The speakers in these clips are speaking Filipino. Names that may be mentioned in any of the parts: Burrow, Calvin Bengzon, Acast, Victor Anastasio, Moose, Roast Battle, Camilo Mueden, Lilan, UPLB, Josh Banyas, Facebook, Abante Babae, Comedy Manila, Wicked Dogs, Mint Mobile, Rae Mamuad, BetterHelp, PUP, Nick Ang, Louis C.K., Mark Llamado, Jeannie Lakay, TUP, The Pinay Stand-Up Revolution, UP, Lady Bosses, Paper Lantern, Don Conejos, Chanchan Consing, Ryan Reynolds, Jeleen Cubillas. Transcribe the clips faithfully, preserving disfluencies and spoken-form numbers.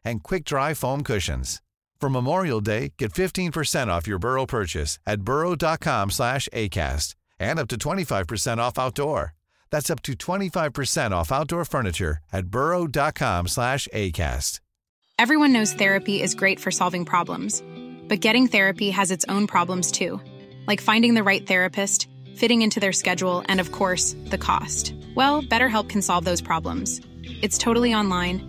and quick-dry foam cushions. For Memorial Day, get fifteen percent off your Burrow purchase at burrow dot com slash A cast and up to twenty-five percent off outdoor. That's up to twenty-five percent off outdoor furniture at burrow dot com slash A cast. Everyone knows therapy is great for solving problems, but getting therapy has its own problems too, like finding the right therapist, fitting into their schedule, and of course, the cost. Well, BetterHelp can solve those problems. It's totally online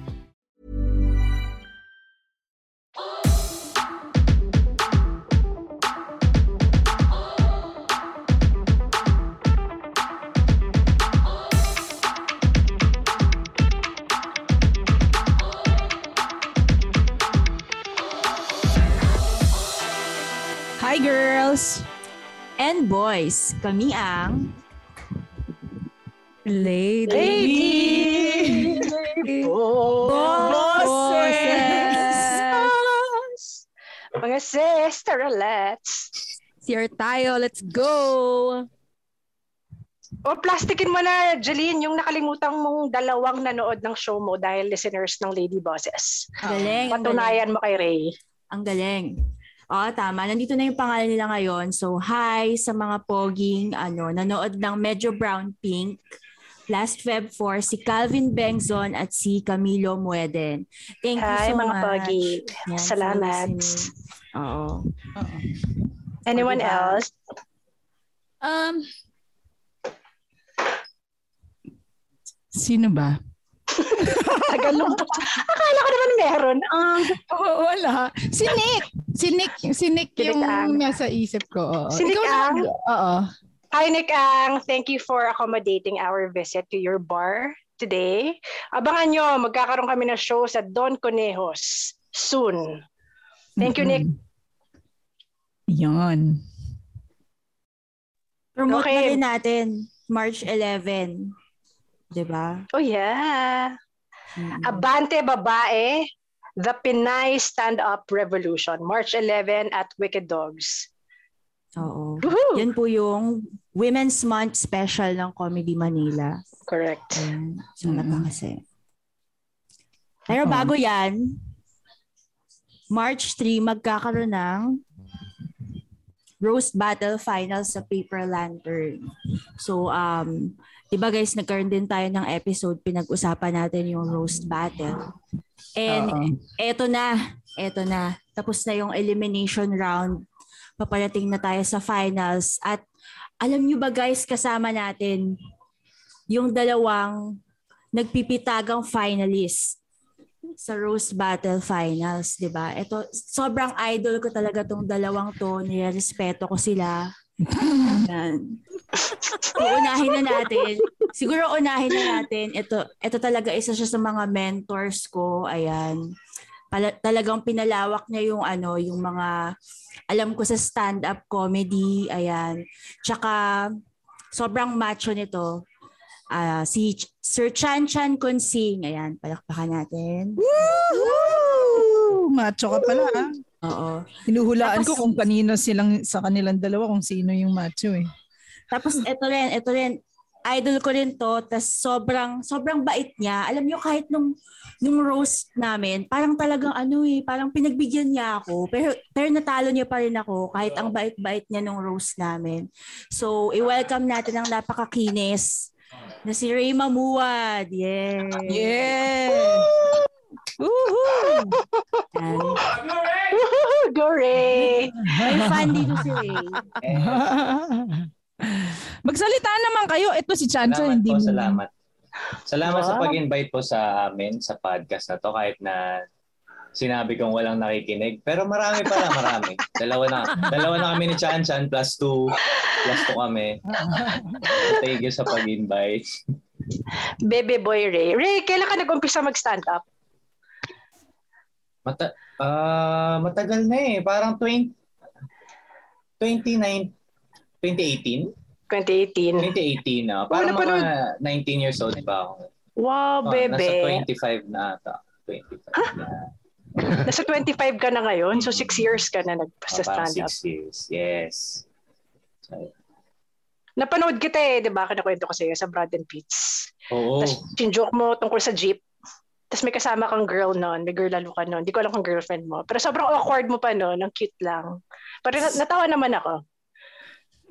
Hi girls and boys, kami ang Lady, Lady. Lady. Bosses. Bosses. Mga sisterlets. Here tayo, let's go. O plastikin mo na, Jeleen, yung nakalimutan mong dalawang nanood ng show mo dahil listeners ng Lady Bosses. Galing. Patunayan mo kay Rae. Ang galing. Ah, oh, tama. Nandito na yung pangalan nila ngayon. So, hi sa mga poging ano, nanood ng Medyo Brown Pink last February, si Calvin Bengzon at si Camilo Mueden. Thank hi, you so mga much. Hi, mga pogi. Yan, salamat. Oo. Oo. Anyone okay. else? Um, sino ba? Akala ko naman meron. Uh, oh, wala. Si Nick. Si Nick, si Nick yung nasa isip ko. Oo. Si Nick Ang. Oo. Hi Nick Ang. Thank you for accommodating our visit to your bar today. Abangan nyo, magkakaroon kami ng show sa Don Conejos soon. Thank you, Nick. Yon. Promote okay. na rin natin. March eleventh. Diba? Oh yeah. Mm-hmm. Abante Babae, The Pinay Stand-Up Revolution, March eleventh at Wicked Dogs. Oo. Woohoo! Yan po yung Women's Month special ng Comedy Manila. Correct. Um, sana mm-hmm. pa kasi. Pero Uh-oh. bago yan, March third, magkakaroon ng Roast Battle Finals sa Paper Lantern. So, um, diba guys, nagkaroon din tayo ng episode, pinag-usapan natin yung Roast Battle. And Uh-oh. eto na, eto na. Tapos na yung elimination round. Paparating na tayo sa finals. At alam nyo ba guys, kasama natin yung dalawang nagpipitagang finalists sa Roast Battle Finals, di ba? Ito, sobrang idol ko talaga tong dalawang to. Nirespeto ko sila. Unahin na natin. Siguro unahin na natin. Ito, ito talaga isa siya sa mga mentors ko. Ayan. Pala, talagang pinalawak niya yung ano, yung mga alam ko sa stand-up comedy. Ayan. Tsaka, sobrang macho nito. Uh, si Ch- Sir Chanchan Consing. Ayan, palakpakan natin. Woo! Macho ka pala. Ah. Oo. Hinuhulaan ko kung kanino silang sa kanilang dalawa kung sino yung macho eh. Tapos ito rin, ito rin. Idol ko rin to. Tapos sobrang, sobrang bait niya. Alam niyo kahit nung, nung roast namin, parang talagang ano eh, parang pinagbigyan niya ako. Pero, pero natalo niya pa rin ako kahit ang bait-bait niya nung roast namin. So, i-welcome natin ang napakakinis na si Rae Mamuad. Yeah. Yeah. Woohoo! Woohoo! Go Rae! May fan dito si Rae. Magsalita naman kayo. Ito si Chanchan. Salamat hindi po, mo. Salamat. Salamat wow. sa pag-invite po sa amin sa podcast na to kahit na sinabi kong walang nakikinig. Pero marami pala, marami. Dalawa na. Dalawa na kami ni Chanchan plus two. Plus two kami. Thank you sa pag-invite. Bebe boy Rae. Rae, kailan ka nag-umpisa mag-stand-up? Mata- uh, matagal na eh. Parang twenty, twenty-nine, twenty eighteen? twenty eighteen. twenty eighteen. Uh, parang oh, mga nineteen years old ba ako? Wow, oh, bebe. Nasa twenty-five na ata. twenty-five huh? na. Nasa twenty-five ka na ngayon? So six years ka na nagpasa-stand-up? Oh, six years, yes. Sorry. Napanood kita eh, di ba? Kinakwento ko sa'yo sa Brad and Pete's. Oo. Tapos sinjoke mo tungkol sa jeep. Tapos may kasama kang girl nun. May girl lalo ka nun. Hindi ko alam kung girlfriend mo. Pero sobrang awkward mo pa nun. Ang cute lang. Pero natawa naman ako.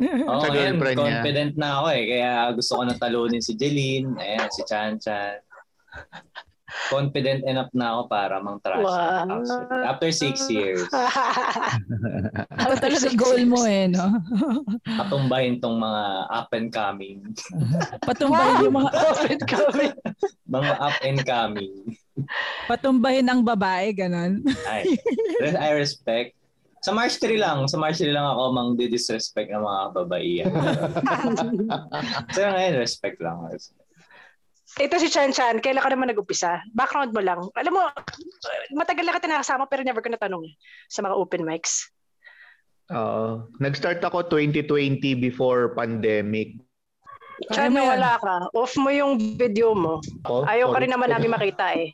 Oo, oh, ngayon confident niya. Na ako eh. Kaya gusto ko na talunin si Jeleen. Ayan, si Chanchan. Confident enough na ako para mang trash. Wow. After six years. Ano talaga goal mo eh, no? Patumbahin tong mga up and coming. Patumbahin yung mga up and coming. Mga up and coming. Patumbahin ang babae, ganun. Ay, I respect. Sa March three lang, sa March three lang ako mang didisrespect ng mga babae. So ngayon, respect lang. Ito si Chanchan, kailan ka naman nag-umpisa? Background mo lang. Alam mo, matagal na kita nakasama pero never ko natanong sa mga open mics. Oo. Uh, nag-start ako twenty twenty before pandemic. Chan, ano wala ka. Off mo yung video mo. Oh, ayaw sorry. Ka rin naman namin makita eh.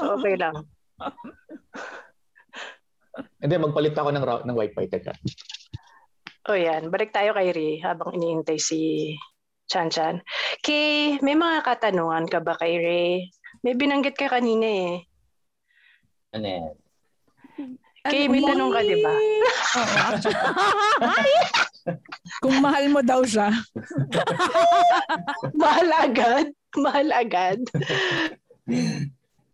So okay lang. And then, magpalit ako ng, ng wifi. Teka. O yan. Balik tayo kay Rae habang iniintay si Chanchan. Kay, may mga katanungan ka ba kay Rae? May binanggit ka kanina eh. Ano yan? Kay, may tanong ka, diba? Kung mahal mo daw siya. Mahal agad? Mahal agad?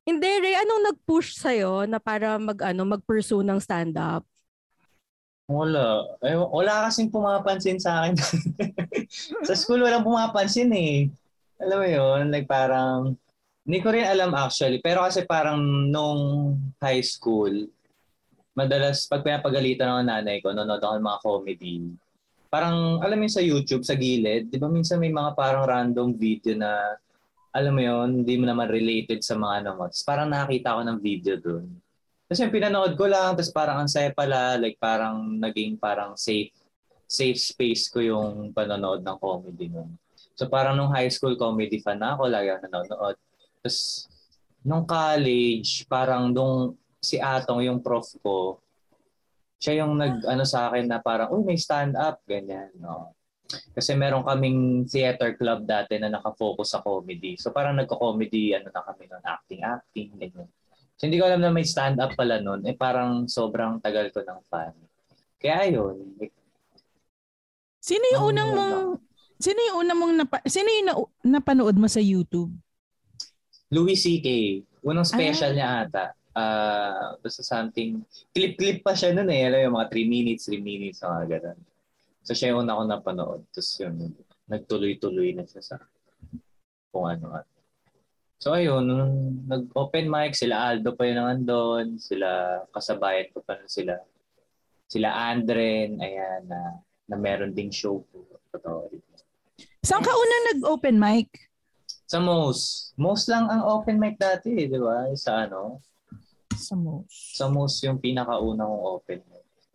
Hindi, Rae, anong nag-push sa'yo na para mag, ano, mag-pursue ng stand-up? Wala. Eh, wala kasing pumapansin sa akin. Sa school, walang pumapansin eh. Alam mo yun, like parang, hindi ko rin alam actually. Pero kasi parang nung high school, madalas pag pinapagalitan ako ng nanay ko, nanonood ako ng mga comedy. Parang, alam mo yun, sa YouTube, sa gilid, di ba minsan may mga parang random video na alam mo yun, hindi mo naman related sa mga ano mo. Tapos parang nakakita ko ng video doon. Tapos yung pinanood ko lang, tapos parang ang saya pala, like parang naging parang safe safe space ko yung panonood ng comedy nun. So parang nung high school, comedy fan na ako, lagi ako nanonood. Tapos nung college, parang nung si Atong, yung prof ko, siya yung nag ano sa akin na parang, uy, may stand-up, ganyan, no? Kasi meron kaming theater club dati na nakafocus sa comedy. So parang nagko-comedy, ano na kami nun, acting-acting, ganyan. So hindi ko alam na may stand-up pala nun. Eh parang sobrang tagal ko ng fan. Kaya yun. Sino yung unang mong, sino yung unang mong, napa- sino yung na- napanood mo sa YouTube? Louis C K. Unang special ah. niya ata. Uh, basta something, clip-clip pa siya nun eh. Alam yung mga three minutes, three minutes, mga ganun. So siya yung una ko napanood. Tapos yun, nagtuloy-tuloy na siya sa kung ano. So ayun, nag-open mic, sila Aldo pa yun naman doon, sila kasabayan ko pa sila. Sila Andren, ayan, na, na meron ding show po. Saan ka unang nag-open mic? Sa Moose. Moose lang ang open mic dati, di ba? Sa ano? Sa Moose. Sa Moose yung pinakauna kong open mic.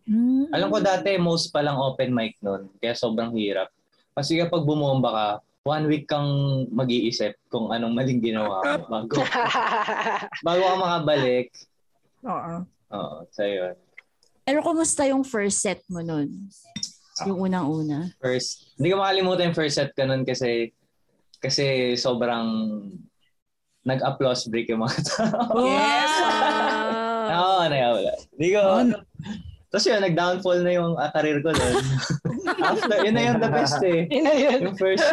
Mm-hmm. Alam ko dati, most palang open mic nun. Kaya sobrang hirap. Kasi kapag bumomba ka, one week kang mag-iisip kung anong maling ginawa ko. Bago, bago ka makabalik. Oo. Oo, sa'yo. Pero kumusta yung first set mo nun? Yung ah. unang-una? First, hindi ko makalimutan yung first set ka nun kasi, kasi sobrang nag-applause break yung mga tao. Yes! Oo, nakawala. Hindi ko... Tapos yun, nag-downfall na yung uh, career ko doon. After, yun na yun, the best eh. Yun na yun. Yung first.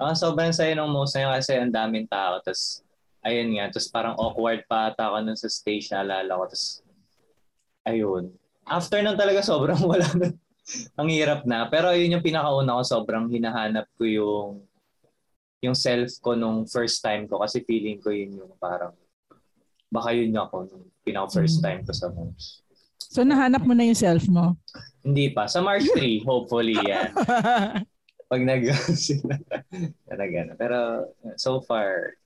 Uh, sobrang sayo nung most na yun kasi ang daming tao. Tapos, ayun nga. Tapos parang awkward pa ata ako nun sa stage na alala ko. Tapos, ayun. After nun talaga, sobrang wala na. Ang hirap na. Pero yun yung pinakauna ko. Sobrang hinahanap ko yung yung self ko nung first time ko kasi feeling ko yun yung parang baka yun ako nung pinaka-first time ko sa Moose. So, nahanap mo na yung self mo? Hindi pa. Sa March third, hopefully, yan. Pag nag-gano'n sila. Pero, so far.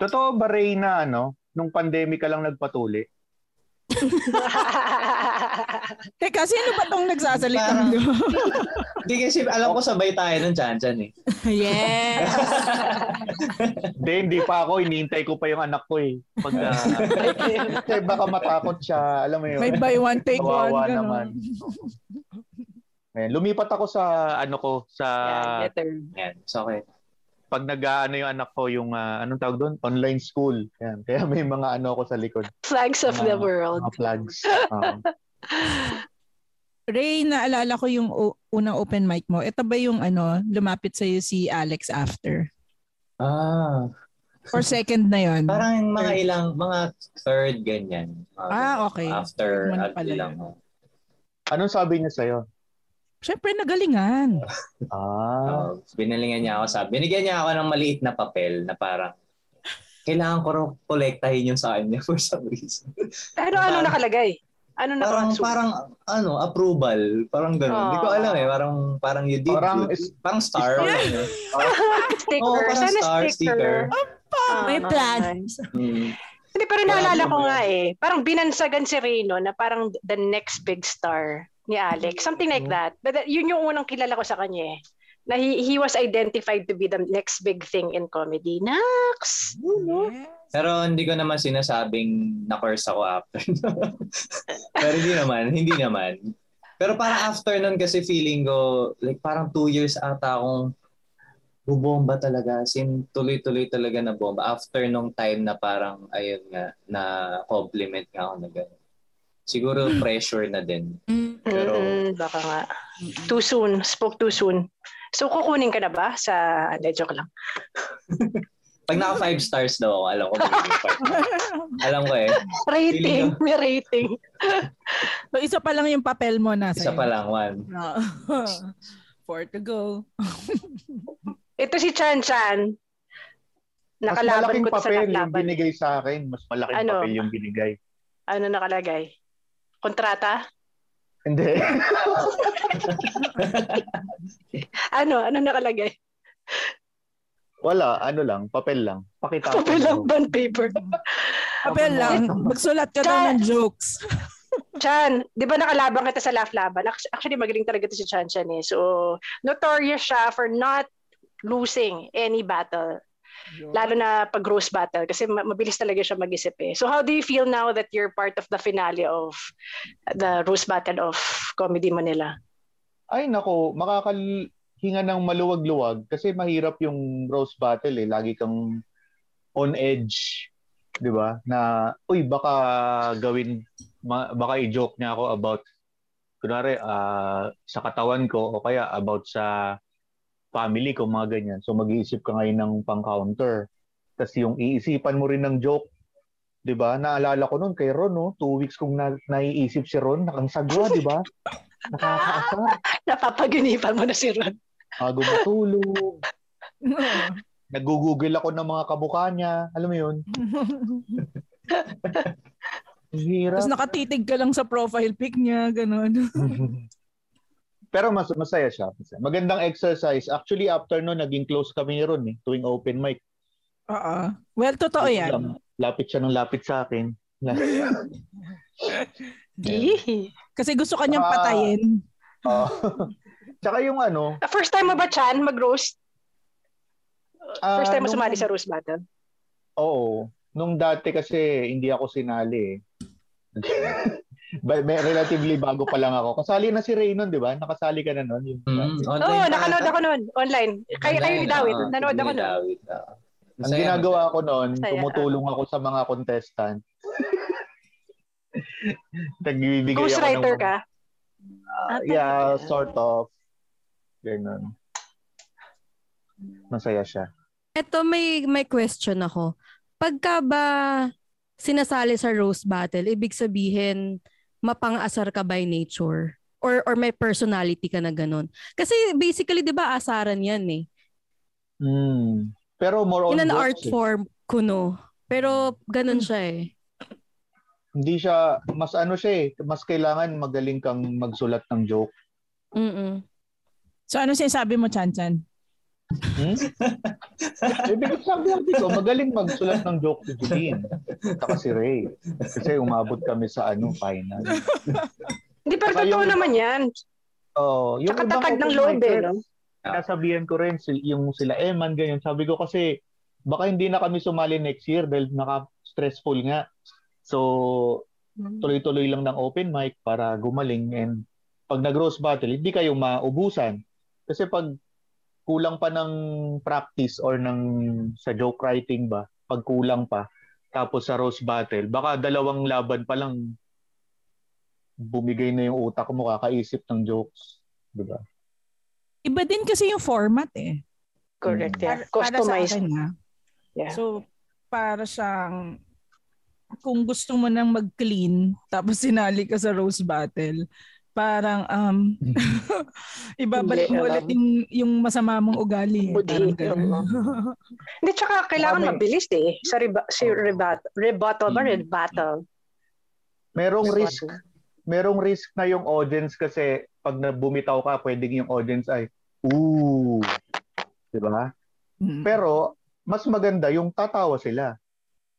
Totoo ba, Rae, na ano? Nung pandemic ka lang nagpatuli? Teka, sino ba itong nagsasalita mo? Hindi kasi, alam ko sabay tayo ng Chanchan eh. Yes! Hindi, hindi pa ako. Iniintay ko pa yung anak ko eh. Pag, uh, baka matakot siya. Alam mo yun. May buy one, take one. Kawawa naman. Ayan, lumipat ako sa ano ko sa yeah, letter. Yan, so okay. Pag nag-aano yung anak ko yung uh, anong tawag doon? Online school. Yan, kaya may mga ano ko sa likod. Flags of uh, the world. Mga flags. Uh. Rae, naalala ko yung o- unang open mic mo. Ito ba yung ano, lumapit sa iyo si Alex after? Ah. Or second na yon. Parang mga third. ilang mga third ganyan. Um, ah, okay. After at ilang. Yun. Anong sabi niya sa iyo? Siyempre, nagalingan. Ah. So, binalingan niya ako. Sabi, binigyan niya ako ng maliit na papel na parang kailangan ko rin kolektahin yung sa kanya for some reason. Pero ano parang, nakalagay? Ano nakalagay? Parang, parang, ano, approval. Parang gano'n. Hindi ko alam eh. Parang, parang you did. Parang, is, parang star. Sticker. Ano? Oh, parang star sticker. Oh, may plans. Hmm. Hindi, pero naalala ko nga eh. Parang binansagan si Reno na parang the next big star ni Alex. Something like that. But yun yung unang kilala ko sa kanya eh. Na he, he was identified to be the next big thing in comedy. Naks! Yes. Pero hindi ko naman sinasabing na-course ako after. Pero hindi naman. Hindi naman. Pero parang after nun kasi feeling ko, like parang two years ata akong bubomba talaga. Sin tuloy-tuloy talaga na bomba. After nung time na parang, ayun nga, na compliment nga ako na gano'n. Siguro pressure na din. Pero, mm, baka nga. Too soon. Spoke too soon. So, kukunin ka na ba? Sa, hindi, joke lang. Pag naka five stars daw, alam ko. Alam ko eh. Rating. May rating. So, isa pa lang yung papel mo na sa'yo. Isa pa lang, one. No. Four to go. Ito si Chanchan. Nakalaban ko sa laban. Mas malaking papel yung binigay sa akin. Mas malaking ano? Papel yung binigay. Ano nakalagay? Kontrata? Hindi. ano? Ano nakalagay? Wala. Ano lang. Papel lang. Pakita papel lang. Bond paper. Papel lang. Magsulat ka daw ng jokes. Chan, di ba nakalabang kita sa laugh laban? Actually, magaling talaga ito si Chanchan eh. So, notorious siya for not losing any battle. Lalo na pag roast battle. Kasi mabilis talaga siya mag-isip eh. So, how do you feel now that you're part of the finale of the roast battle of Comedy Manila? Ay, nako. Makakahinga ng maluwag-luwag. Kasi mahirap yung roast battle eh. Lagi kang on edge. Di ba? Na, uy, baka gawin... Ma- baka i-joke niya ako about kunwari uh, sa katawan ko o kaya about sa family ko, mga ganyan. So mag-iisip ka ngayon ng pang-counter. Tapos yung iisipan mo rin ng joke. Diba? Naalala ko nun kay Ron, no? Two weeks kong na- naiisip si Ron. Nakangsagwa, diba? Nakakaasar. Napapaginipan mo na si Ron. Bago matulog. Nag-google ako ng mga kamukha niya. Alam mo yun? Hirap. Tapos nakatitig ka lang sa profile pic niya, gano'n. Pero mas, masaya siya. Magandang exercise. Actually, after noon, naging close kami ni Ron eh, tuwing open mic. Oo. Well, totoo yan. Lang, lapit siya ng lapit sa akin. Kasi gusto kanyang uh, patayin. Uh, tsaka yung ano... First time mo ba, Chan, mag-roast? Uh, First time mo nung, sumali sa roast battle? Oo. Nung dati kasi, hindi ako sinali eh. May relatively bago pa lang ako. Kasali na si Rae nun, di ba? Nakasali ka na nun. Mm, Oo, oh, nakanood ako nun. Online. Kayo kayo ni Dawid. Uh, Nanood ako nun. Uh, Ang ginagawa ko nun, tumutulong uh, ako sa mga contestant. Ghostwriter ng... ka? Uh, yeah, sort of. Ganun. Masaya siya. Ito, may, may question ako. Pagka ba sinasali sa roast battle, ibig sabihin mapang-asar ka by nature or or may personality ka na ganun? Kasi basically 'di ba asaran 'yan eh. Mm. Pero more on in an books, art eh. form kuno. Pero ganun siya eh. Hindi siya, mas ano siya eh, mas kailangan magaling kang magsulat ng joke. Mm-mm. So ano sinasabi mo, Chanchan? Hmm? Ibig sabihin ko, magaling magsulat ng joke si Jeleen. Saka si Rae. Kasi umabot kami sa ano, final. Hindi, pero totoo naman yan. Oh, yung saka tatag ng loob eh. Kasabihan ko rin, yung sila Eman, ganyan. Sabi ko kasi, baka hindi na kami sumali next year dahil naka-stressful nga. So, tuloy-tuloy lang ng open mic para gumaling. And pag nag-roast battle, hindi kayo maubusan. Kasi pag kulang pa ng practice or ng sa joke writing ba, pag kulang pa, tapos sa roast battle, baka dalawang laban pa lang bumigay na yung utak mo, kakaisip ng jokes. Diba? Iba din kasi yung format eh. Correct. Yeah. Customized. Yeah. So, para siyang, kung gusto mo nang mag-clean, tapos sinali ka sa roast battle, parang, um, ibabalik mo ulit yung, yung masama mong ugali. Hindi, tsaka kailangan mabilis eh. Sa reba- si rebut- rebuttal ba? Rebuttal. Merong risk. Merong risk na yung audience kasi pag bumitaw ka, pwedeng yung audience ay, ooh, diba? Mm-hmm. Pero, mas maganda yung tatawa sila.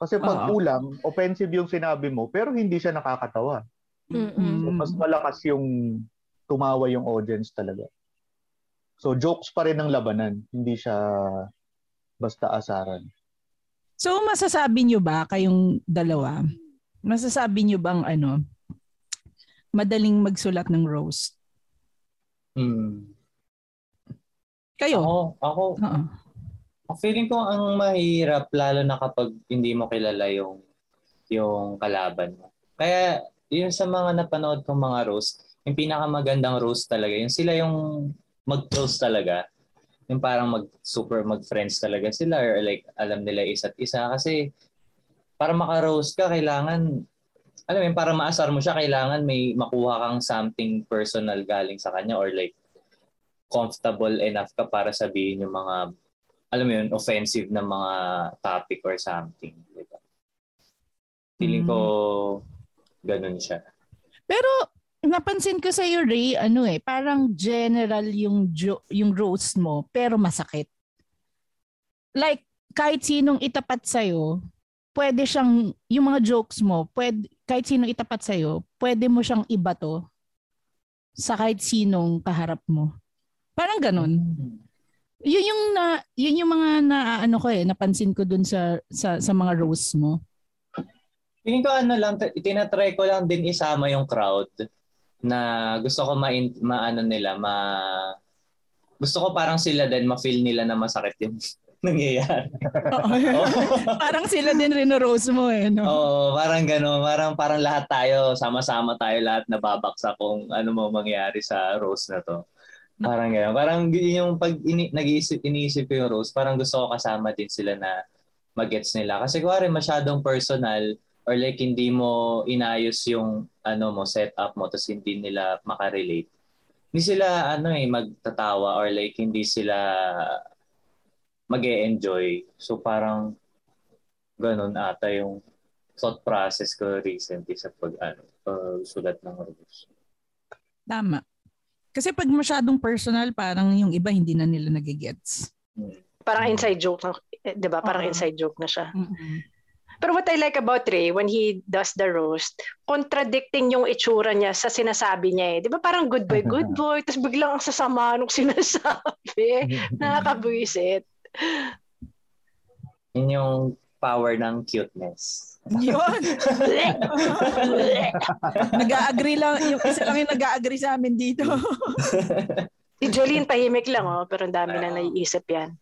Kasi pag uh-huh. ulam, offensive yung sinabi mo, pero hindi siya nakakatawa. Mm-hmm. So, mas malakas yung tumawa yung audience talaga. So, jokes pa rin ang labanan. Hindi siya basta asaran. So, masasabi nyo ba kayong dalawa? Masasabi nyo bang ano, madaling magsulat ng roast? Hmm. Kayo? Ako, ako. Uh-uh. Feeling ko ang mahirap lalo na kapag hindi mo kilala yung yung kalaban mo. Kaya yun sa mga napanood kong mga roast, yung pinakamagandang roast talaga, yung sila yung mag-close talaga. Yung parang mag super mag-friends talaga sila or like alam nila isa't isa kasi para maka-roast ka kailangan alam mo para maasar mo siya kailangan may makuha kang something personal galing sa kanya or like comfortable enough ka para sabihin yung mga alam mo yun, offensive na mga topic or something. Diba? Feeling ko, ganun siya. Pero, napansin ko sa'yo, Rae, ano eh, parang general yung, jo- yung roast mo, pero masakit. Like, kahit sinong itapat sa'yo, pwede siyang, yung mga jokes mo, pwede, kahit sinong itapat sa'yo, pwede mo siyang ibato sa kahit sinong kaharap mo. Parang ganun. Yun yung na yun yung mga na ano ko eh napansin ko dun sa sa, sa mga roast mo. Feeling ko ano lang tinatry ko lang din isama yung crowd na gusto ko ma, ma ano nila ma gusto ko parang sila din ma-feel nila na masakit yung nangyayari. Parang sila din rino-roast mo eh no. Oo, parang gano'n, parang parang lahat tayo sama-sama tayo lahat nababaksa kung ano mo mangyayari sa roast na to. Parang gano'n. Parang yung pag ini- nag-iisip iniisip ko yung roast, parang gusto ko kasama din sila na mag-gets nila. Kasi kuwari masyadong personal or like hindi mo inayos yung ano mo, setup mo tapos hindi nila makarelate. Hindi sila ano eh, magtatawa or like hindi sila mag-e-enjoy. So parang ganun ata yung thought process ko recently sa pag ano, uh, sulat ng roast. Tama. Kasi pag masyadong personal, parang yung iba hindi na nila nagigets. Parang inside joke, di ba? Parang uh-huh. inside joke na siya. Uh-huh. Pero what I like about Rae, when he does the roast, contradicting yung itsura niya sa sinasabi niya eh. Di ba parang good boy, good boy, tapos biglang ang sasama nung sinasabi. Nakakabuisit. Yun yung power ng cuteness. Yun. Nag-a-agree lang. Yung isa lang yung nag-a-agree sa amin dito. Si Jeleen tahimik lang oh, pero ang dami na naiisip yan.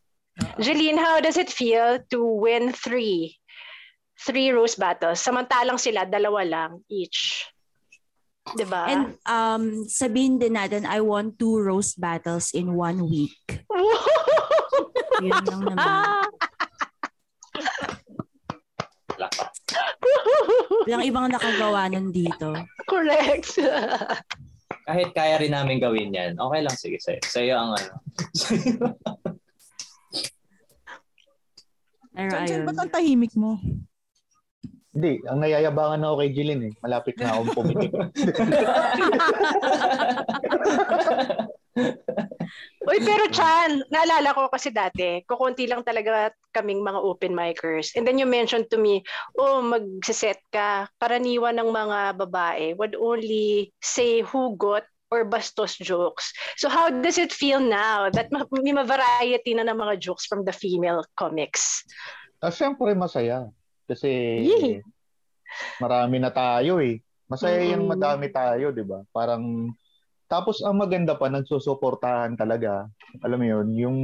Jeleen, how does it feel to win three? Three roast battles. Samantalang sila, dalawa lang each. Diba? And um, sabihin din natin, I won two roast battles in one week. Yun lang naman. Walang ibang nakagawa nun dito. Correct. Kahit kaya rin namin gawin yan. Okay lang, sige sa'yo. Sa'yo ang ano. Chanchan, ba't ang tahimik mo? Hindi, ang nayayabangan na ako kay Jeleen eh. Malapit na akong pumitik. Uy, pero Chan, naalala ko kasi dati, kukunti lang talaga kaming mga open micers. And then you mentioned to me, oh, magsiset ka. Karaniwan ng mga babae would only say hugot or bastos jokes. So how does it feel now that may ma-variety na ng mga jokes from the female comics? Ah, siyempre masaya. Kasi yeah. marami na tayo eh. Masaya mm-hmm. yung madami tayo, di ba? Parang, tapos ang maganda pa, nagsusuportahan talaga. Alam mo yun, yung,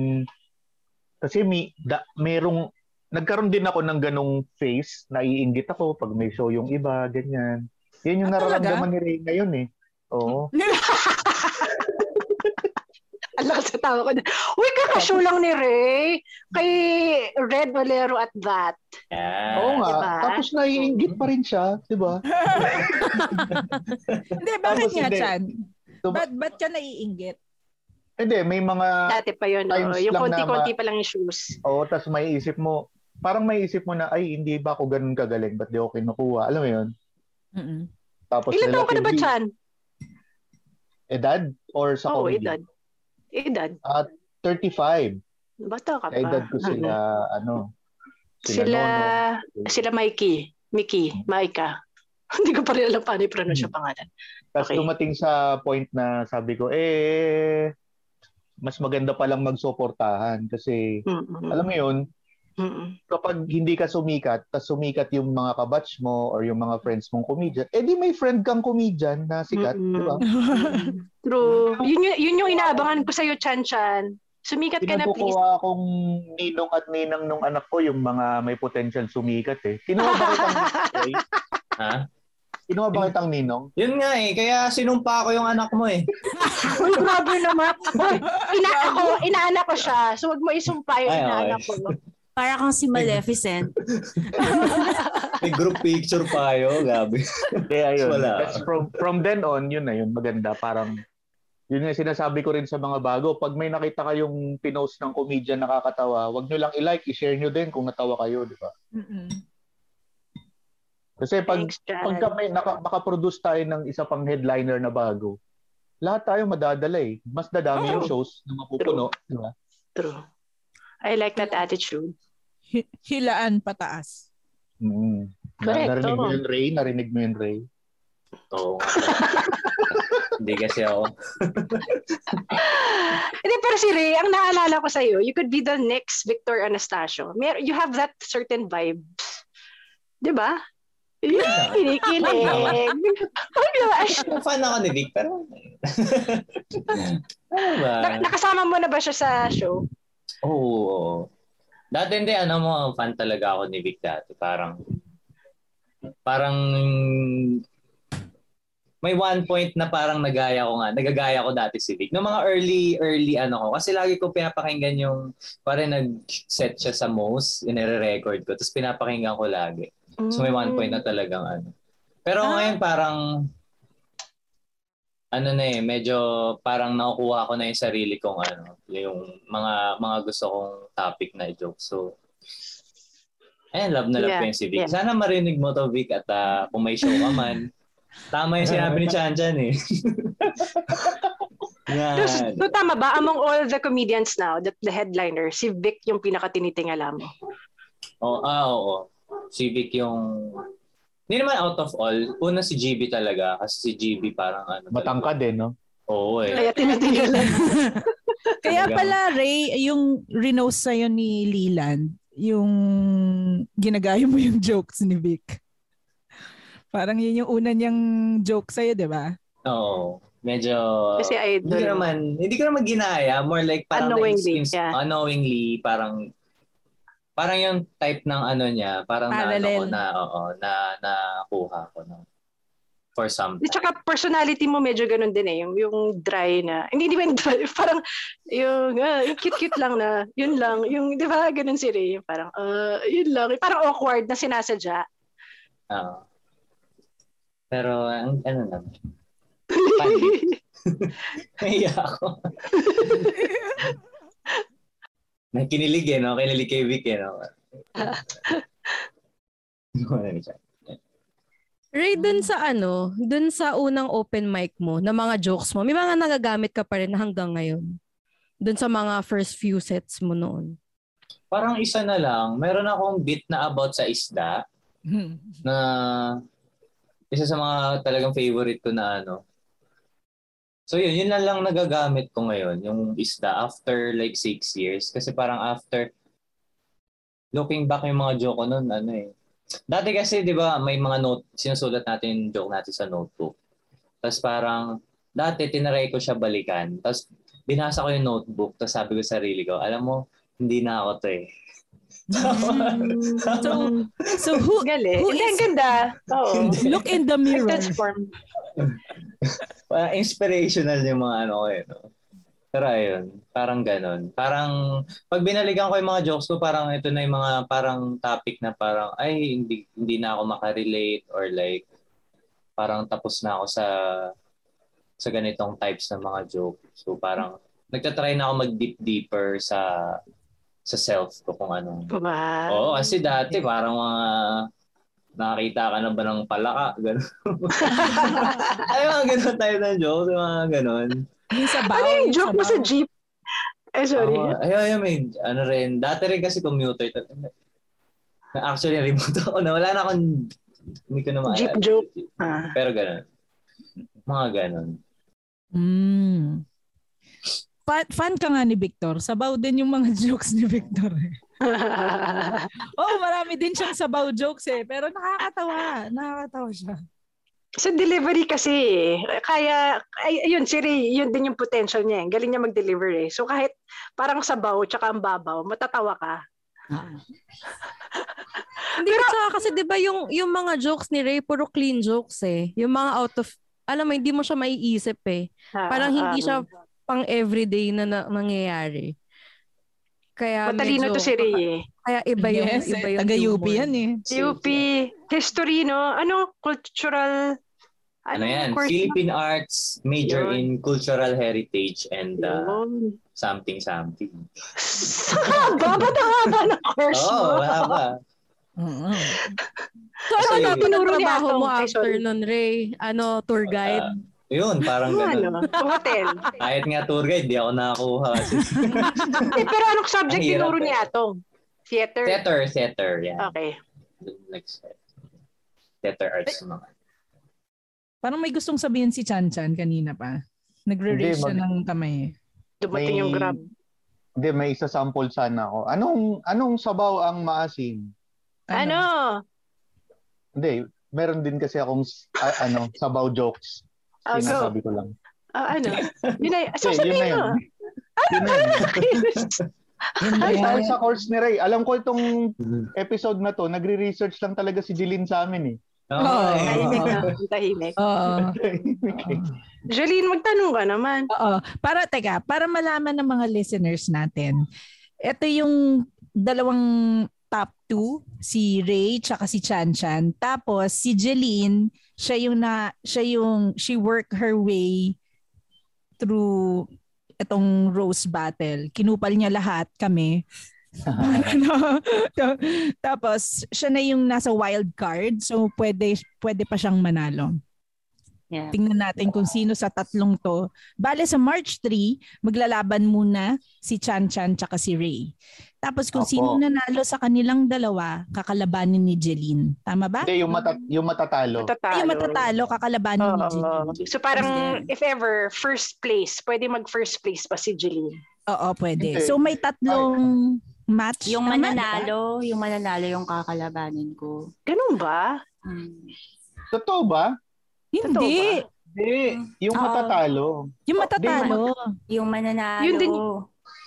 kasi may, da, merong, nagkaroon din ako ng ganong face, naiinggit ako pag may show yung iba, ganyan. Yan yung ah, nararamdaman talaga? Ni Rae ngayon eh. Oo. Alam sa tao ko na, uy, kakashow lang ni Rae kay Red Valero at that. Yeah. Oo nga. Diba? Tapos naiinggit pa rin siya, diba? Hindi, bakit nga, Chan? Ba't ba't ka naiinggit? Hindi, may mga dati pa yun. Oh. Yung konti-konti ma- pa lang yung shoes. Oo, tapos may isip mo, parang may isip mo na, ay, hindi ba ako ganun kagaling? Ba't di ako kinukuha? Alam mo yun? Mm-mm. Tapos ilan taon ka na ba, Chan? Edad? Or sa oh, comedy? Edad. Edad? Uh, thirty-five. Bata ka pa. Edad ko sila, uh-huh. ano, sila, sila, Nono. Sila Mikey. Mickey. Maika. Hindi ko pa rin alam paano i-pronounce yung pangalan. Tapos okay. dumating sa point na sabi ko, eh, mas maganda palang magsuportahan. Kasi, mm-hmm. alam mo yun, mm-hmm. kapag hindi ka sumikat, tas sumikat yung mga kabatch mo or yung mga friends mong comedian, eh di may friend kang comedian na sikat, mm-hmm. di ba? True. Yun, yun yung inaabangan ko sa'yo, Chanchan. Sumikat ka na, please. Kinukuha akong ninong at ninang nung anak ko, yung mga may potential sumikat eh. Kinuha ba kitang ninong? Ha? Kinuha ba kitang ninong? Yun nga eh, kaya sinumpa ko yung anak mo eh. Uy, grabe naman. Uy, ina ako, inaanak ko siya. So wag mo isumpa yung inaanak ko. Para kang si Maleficent. May group picture pa yun, grabe. Kaya yun. From, from then on, yun na yun, maganda. Parang yun nga sinasabi ko rin sa mga bago, pag may nakita kayong pinost ng comedian nakakatawa, wag nyo lang i-like, i-share nyo din kung natawa kayo, di ba? Mm-hmm. Kasi pag, Thanks, pagka may naka, makaproduce tayo ng isa pang headliner na bago, lahat tayo madadala eh. Mas dadami oh. yung shows na mapupuno, di ba? True. I like that attitude. H- hilaan pataas. Mm. Correct. Narinig mo yun, Rae? Narinig mo yun, Rae? Oo. Hindi kasi ako. Hindi, pero si Rae, ang naalala ko sa'yo, you could be the next Victor Anastasio. You have that certain vibe. Diba? Yeah. Kinikilig. Fan ako ni Vic, pero... Nakasama mo na ba siya sa show? Oo. Dati hindi, ano mo, fan talaga ako ni Vic dati. Parang... Parang... May one point na parang nagaya ko nga, nagagaya ko dati si Vic. Noong mga early, early ano ko, kasi lagi ko pinapakinggan yung, parang nag-set siya sa Moose, inire-record ko, tapos pinapakinggan ko lagi. So may one point na talagang ano. Pero ah. ngayon parang, ano na eh, medyo parang nakukuha ko na yung sarili kong ano, yung mga mga gusto kong topic na i-joke. So, ayun, love na love yeah. ko yung si Vic. Yeah. Sana marinig mo to, Vic, at uh, kung may show ka man, tama yung sinabi ni Chanchan eh. Yan. So, so tama ba? Among all the comedians now, the, the headliner, si Vic yung pinakatinitingala mo? Oo, oh, ah, oo. Si Vic yung... Hindi naman out of all. Una si G B talaga. Kasi si G B parang ano. Matangkad eh, no? Oo eh. Kaya tinitingala. Kaya pala, Rae, yung renose sa'yo ni Leland, yung ginagaya mo yung jokes ni Vic. Parang yun yung una niyang joke sa'yo, di ba? Oo. Oh, medyo... Kasi idol. Hindi ko naman, hindi ko naman ginaya. More like parang... Unknowingly. Yeah. Unknowingly. Parang... Parang yung type ng ano niya. Parang Parallel. na ano ko na... Oo. Na nakuha ko na. For some time. Tsaka personality mo medyo ganun din eh. Yung, yung dry na... Hindi naman dry. Parang yung... Uh, yung cute-cute lang na... Yun lang. Yung... Di ba? Ganun si Rae. Parang... Uh, yun lang. Parang awkward na sinasadya. Oo. Uh, Pero, ang ano naman? Funny. Naiya ako. Kinilig eh, no? Kinilig kay Vic eh, no? Rae, dun sa ano, dun sa unang open mic mo, na mga jokes mo, may mga nagagamit ka pa rin hanggang ngayon? Dun sa mga first few sets mo noon? Parang isa na lang. Meron akong bit na about sa isda na isa sa mga talagang favorite ko na ano. So yun, yun na lang nagagamit ko ngayon, yung isda after like six years. Kasi parang after, looking back yung mga joke ko noon, ano eh. Dati kasi, di ba, may mga note, sinusulat natin yung joke natin sa notebook. Tapos parang, dati tinaray ko siya balikan. Tapos binasa ko yung notebook, tapos sabi ko sa sarili ko, alam mo, hindi na ako to eh. so, so who, Gali. who is... Ang ganda. Oh. Look in the mirror. Parang inspirational yung mga ano ko eh. No? Pero ayun, parang ganun. Parang, pag binalikan ko yung mga jokes ko, parang ito na yung mga parang topic na parang, ay, hindi, hindi na ako makarelate or like, parang tapos na ako sa sa ganitong types ng mga joke. So parang, nagtatry na ako mag-deep deeper sa sa self ko kung anong. Wow. Oo, kasi dati parang mga nakakita ka na ba ng palaka? Ganun. Ay, mga ganun tayo ng jokes. Mga ganun. Sabaw, ano yung joke mo sa jeep? Eh, sorry. Uh, ay, ay, may, ano rin. Dati rin kasi commuter. Actually, remote ako na. Wala na akong, hindi ko na maalala. Jeep joke. Ah. Pero ganun. Mga ganun. Mm. Pa- fan ka nga ni Victor. Sabaw din yung mga jokes ni Victor. Eh. oh, marami din siyang sabaw jokes eh. Pero nakakatawa. Nakakatawa siya. Sa delivery kasi, kaya, ay, yun, si Rae, yun din yung potential niya. Galing niya mag-deliver eh. So kahit parang sabaw tsaka ang babaw, matatawa ka. Ah. Hindi pero, tsaka kasi diba yung, yung mga jokes ni Rae, puro clean jokes eh. Yung mga out of, alam mo, hindi mo siya maiisip eh. Ah, parang hindi um, siya pang everyday na, na nangyayari. Kaya matalino medyo, to si Rae eh. Kaya iba yung yes, iba yung taga-U P yan eh. U P history no. Ano cultural ano, ano yan? Philippine Arts major yun. In cultural heritage and uh, something something. Baba tama na course. Oh, baba. Mm-hmm. So, so ano pinagtrabaho mo after nun, Rae? Ano tour guide? Uh, Yun, parang gano'n. Hotel. Kahit nga tour guide, di ako nakakuha. eh, pero anong subject tinuro niya itong? Theater? Theater, theater. Yan. Okay. Next. Theater arts naman. Parang may gustong sabihin si Chanchan kanina pa. Nagre-raise siya mag- ng kamay. Dumating yung grab. Hindi, may isa sample sana ako. Anong anong sabaw ang maasim? Ano? Hindi, meron din kasi akong uh, ano sabaw jokes. Ah, uh, so, ko lang. Uh, ano? Yun ay, so okay, sabihin mo. Ano ba na nakinis? Sa course ni Rae. Alam ko itong episode na to, nagre-research lang talaga si Jeleen sa amin eh. Oo. Oh, tahimik na. Tahimik. Oo. Jeleen, magtanong ka naman. Oo. Para, teka, para malaman ng mga listeners natin, ito yung dalawang top two, si Rae tsaka si Chanchan. Tapos si Jeleen, siya yung na siya yung she worked her way through itong roast battle. Kinupal niya lahat kami. Tapos siya na yung nasa wild card, so pwede pwede pa siyang manalo. Yeah. Tingnan natin kung sino sa tatlong to. Bale sa March third, maglalaban muna si Chanchan tsaka si Rae. Tapos kung Opo. Sino nanalo sa kanilang dalawa, kakalabanin ni Jeleen. Tama ba? Hindi, yung, mata- yung matatalo. matatalo. Ay, yung matatalo, kakalabanin oh, ni Jeleen. So parang if ever, first place, pwede mag-first place pa si Jeleen. Oo, pwede. Okay. So may tatlong Ay. match. Yung mananalo, yung mananalo yung kakalabanin ko. Ganun ba? Hmm. Totoo ba? Hindi. Hindi. Yung uh, matatalo. Yung matatalo. Yung mananalo. Yun din.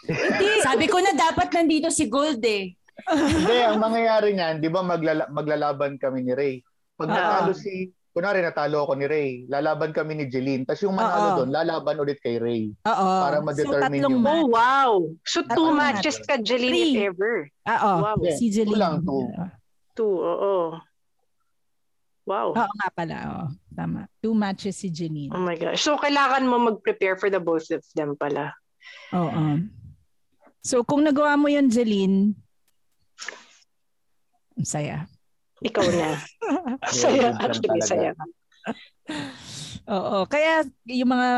Hindi. Sabi ko na dapat nandito si Gold eh. Hindi. Ang mangyayari niyan, di ba maglala- maglalaban kami ni Rae. Pag natalo uh, si, kunwari natalo ako ni Rae, lalaban kami ni Jeleen. Tapos yung manalo uh, doon, lalaban ulit kay Rae. Oo. Para ma-determine so, yung match. Oh, wow. So tatlong two matches ka Jeleen if ever. Oo. Wow. Yeah. Si Jeleen. Kulang two. Two, oo. Wow. Oo nga pala. Oo. Tama. Two matches si Jeleen. Oh my gosh. So, kailangan mo mag-prepare for the both of them pala. Oo. So, kung nagawa mo yun, Jeleen, Ang saya. Ikaw na. Saya. Actually, saya. Oo. Kaya yung mga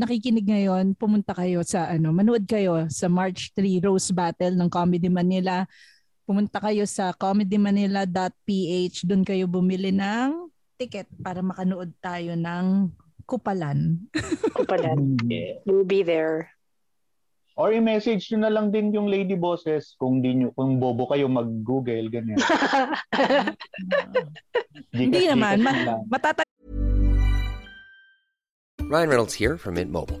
nakikinig ngayon, pumunta kayo sa, ano, manood kayo sa March third Roast Battle ng Comedy Manila. Pumunta kayo sa comedy manila dot p h. Doon kayo bumili ng ticket para makanood tayo ng Kupalan. Kupalan. We'll be there. Or i-message nyo na lang din yung Lady Bosses kung di nyo, kung bobo kayo mag-Google, ganyan. Hindi uh, naman. Ma- matata- Ryan Reynolds here from Mint Mobile.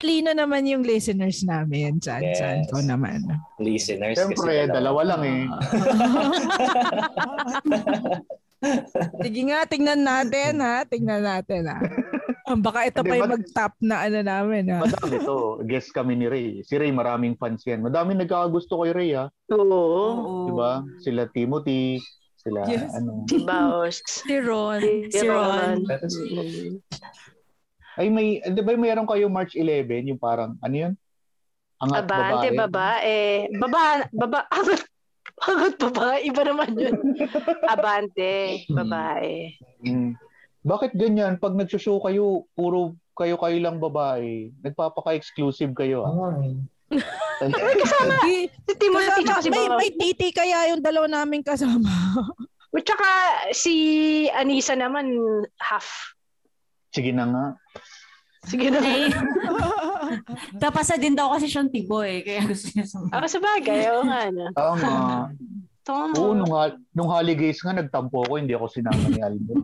Clean na naman yung listeners namin, Chanchan. Yes. Ko naman. Listeners. Siyempre, kasi dalawa lang eh. Sige nga, tingnan natin ha. Tingnan natin ha. Baka ito pa yung mag-top na ano namin ha. Madami to. Guest kami ni Rae. Si Rae maraming fans yan. Madami nagkakagusto kay Rae ha. Oo. Diba? Sila Timothy. Sila yes. Ano. Si Baos. Si Ron. Si Ron. Ay, may, di ba mayroon kayo March eleventh, yung parang, ano yun? Angat Abante Babae. Babae. Baba, baba, angat, angat Babae. Iba naman yun. Abante Babae. Mm. Bakit ganyan? Pag nagsushow kayo, puro kayo-kayo lang babae. Nagpapaka-exclusive kayo. Ah. Kasama. Si Timothy at si Babae. May titi kaya yung dalawa namin kasama. At saka si Anisa naman, half. Sige na nga. Sige na. Hey. Tapasa din daw kasi siyang tibo eh. Kaya gusto niya sumama. Ako sa bagay. Oo nga. Oo nga. Oo, nung, nung holidays nga, nagtampo ako. Hindi ako sinama ni Aldo.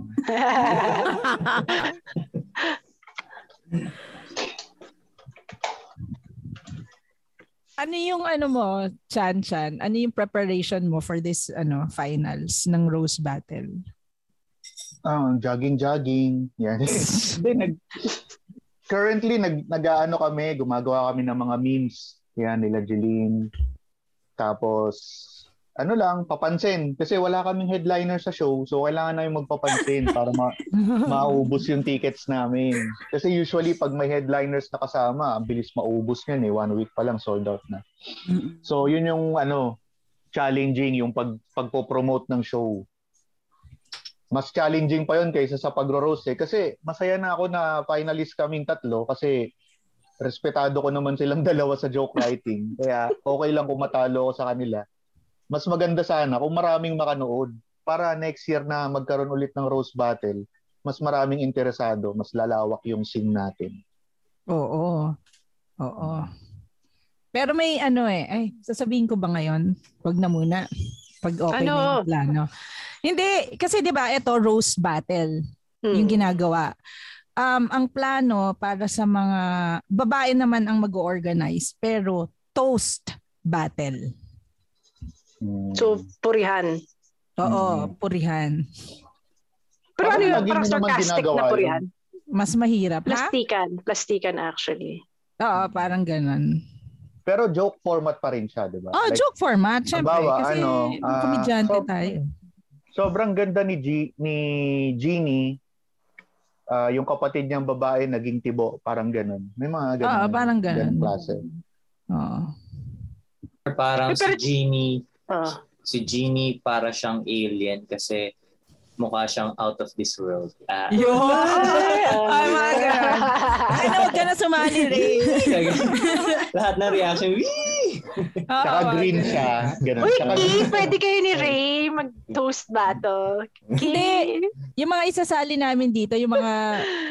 Ano yung ano mo, Chanchan? Ano yung preparation mo for this ano finals ng Rose Battle? Ah, jogging-jogging. Yan. nag, currently, nag, nag-ano kami, gumagawa kami ng mga memes. Yan, nila Jeleen. Tapos, ano lang, papansin. Kasi wala kaming headliner sa show, so kailangan namin magpapansin para ma- maubos yung tickets namin. Kasi usually, pag may headliners na kasama, ang bilis maubos yan eh. One week pa lang, sold out na. So, yun yung ano challenging, yung pag pagpo-promote ng show. Mas challenging pa yun kaysa sa pagro-roast eh. Kasi masaya na ako na finalist kaming tatlo kasi respetado ko naman silang dalawa sa joke writing. Kaya okay lang kung matalo ako sa kanila. Mas maganda sana kung maraming makanood para next year na magkaroon ulit ng roast battle, mas maraming interesado, mas lalawak yung scene natin. Oo. Oo. Pero may ano eh, ay sasabihin ko ba ngayon? Wag na muna. Pag okay ano? Na yung plano. Hindi, kasi di ba ito roast battle hmm. yung ginagawa. Um, ang plano para sa mga babae naman ang mag-organize pero toast battle. Hmm. So purihan. Oo, hmm. purihan. Pero ano yun? Parang sarcastic na purihan. Yun? Mas mahirap. Plastikan. Ha? Plastikan actually. Oo, parang ganun. Pero joke format pa rin siya, di ba? Oh, like, joke format, syempre. Bawa, kasi ano, uh, komedyante so, tayo. Sobrang ganda ni, G- ni Jeannie. Uh, yung kapatid niyang babae naging tibo. Parang ganun. May mga ganun. Oo, oh, parang ganun. Oo. Parang si Jeannie, uh. si Jeannie para siyang alien kasi mukha siyang out of this world. Uh, Yun! Oh my God! I know, ka na sumali rin. Lahat na reaction, wee! Oh, saka oh, green God. Siya. Ganun. Uy, saka Kay, green. Pwede kayo ni Rae mag-toast battle. Hindi. Yung mga isasali namin dito, yung mga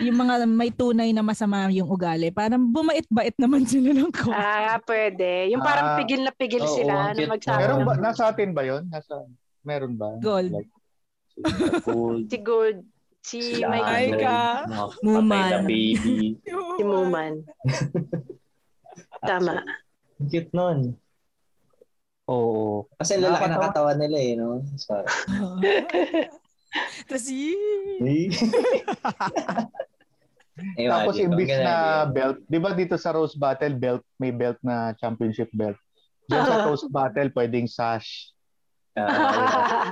yung mga may tunay na masama yung ugali, parang bumait-bait naman sila ng ko. Ah, pwede. Yung parang ah, pigil na pigil oh, sila oh, na magsabi. Pero ba, nasa atin ba yun? Nasa, meron ba? Gold. Like, si Gold, si Mike, Muman, baby, si Muman. Tama. Cute nun. Oo. Kasi lalaki ng katawan nila eh, no? Sorry. Tapos yee. Tapos imbis na belt, di ba dito sa Roast Battle, belt, may belt na championship belt. Diyan sa Roast Battle, pwedeng sash. Uh,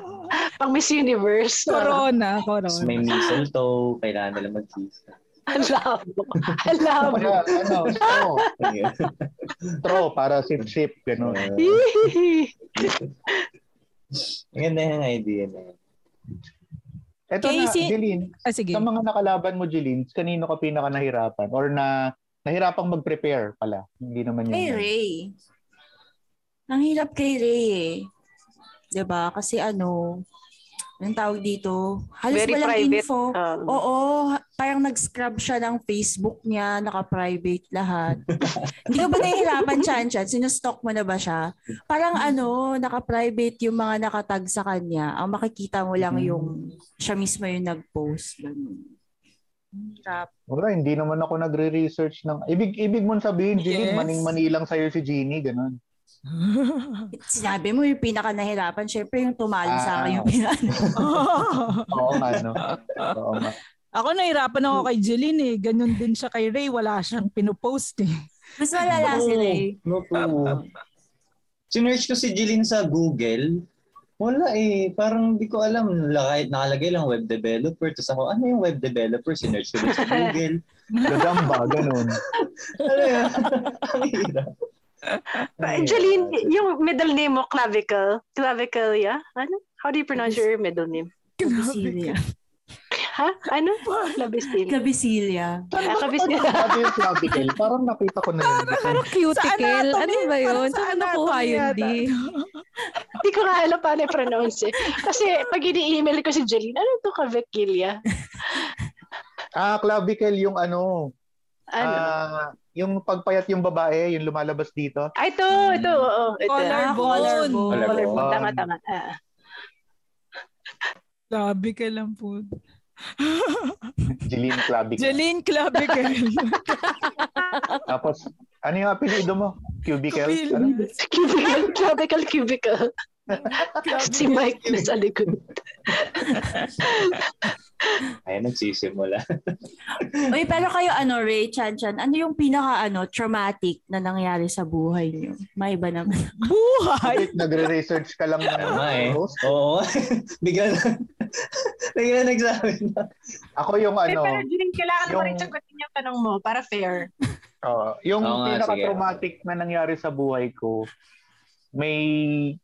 pang Miss Universe. Corona. Corona. Tapos may mistletoe. Kailangan nila mag-kiss. Alam mo. Alam mo. Ano, so, straw para sip-sip. Ganun. Ang ganda yung idea na yun. Ito na, Jeleen. Ah, sa mga nakalaban mo, Jeleen, kanino ka pinaka-nahirapan? Or na nahirapang mag-prepare pala? Hindi naman yun. Kay Rae. Ang hirap kay Rae eh. Diba? Kasi ano, anong tawag dito? Halos very walang private info. Um, Oo, parang nag-scrub siya ng Facebook niya, naka-private lahat. Hindi ko ba nahihirapan, Chanchan? Sinustalk mo na ba siya? Parang ano, naka-private yung mga nakatag sa kanya. Ang makikita mo lang mm. yung siya mismo yung nag-post. Wala, hindi naman ako nagre-research ng... Ibig, ibig mo sabihin, Jeannie, yes. maning-manilang sa'yo si Jeannie, ganun. Sinabi mo yung pinaka nahirapan, syempre yung tumalo ah, sa akin yung pinaka Oo nga no Oo nga Ako nahirapan ako kay Jeleen eh. Ganun din siya kay Rae. Wala siyang pinupost eh. Mas malala si Rae. Sinerch ko si Jeleen sa Google. Wala eh. Parang di ko alam. Nakalagay lang web developer. Tapos ako, ano yung web developer? Sinerch ko sa Google. Gagamba, ganun. Ano yan? Ang hirap. Jeleen, yung middle name mo, clavicle. Clavicle, yeah? Ano? How do you pronounce your middle name? Clavicilia. Ha? Ano? Clavicilia. Clavicilia. Ah, Clavicilia. Clavicilia. Parang nakita ko na yun. Parang, parang cuticle. Ano ba yun? Saan nakuha yun, di? Hindi ko nga alam paano i-pronounce eh. Kasi pag ini-email ko si Jeleen, ano to clavicilia? Ah, clavicle yung ano... Ano? Uh, yung pagpayat yung babae, yung lumalabas dito. Ay, ito, ito, oo. Collarbone. Collarbone. Tama, tama. Ah. Clavicle lang po. Jeleen Clavicle. Jeleen Clavicle. Tapos, ano yung apelido mo? Cubicle? Ano? Cubicle, clavicle, cubicle. Si Mike nasa likod. Ayan, nagsisimula. Uy, pero kayo ano, Rae, Chanchan, ano yung pinaka ano, traumatic na nangyari sa buhay niyo? May iba naman. Buhay? Nagre-research ka lang naman. May. Oo. Bigla na. Bigla na nagsabi na. Ako yung ano. Pero Jeleen, kailangan yung... mo rin sagutin yung tanong mo para fair. Uh, yung oh, pinaka-traumatic sige. Na nangyari sa buhay ko, may...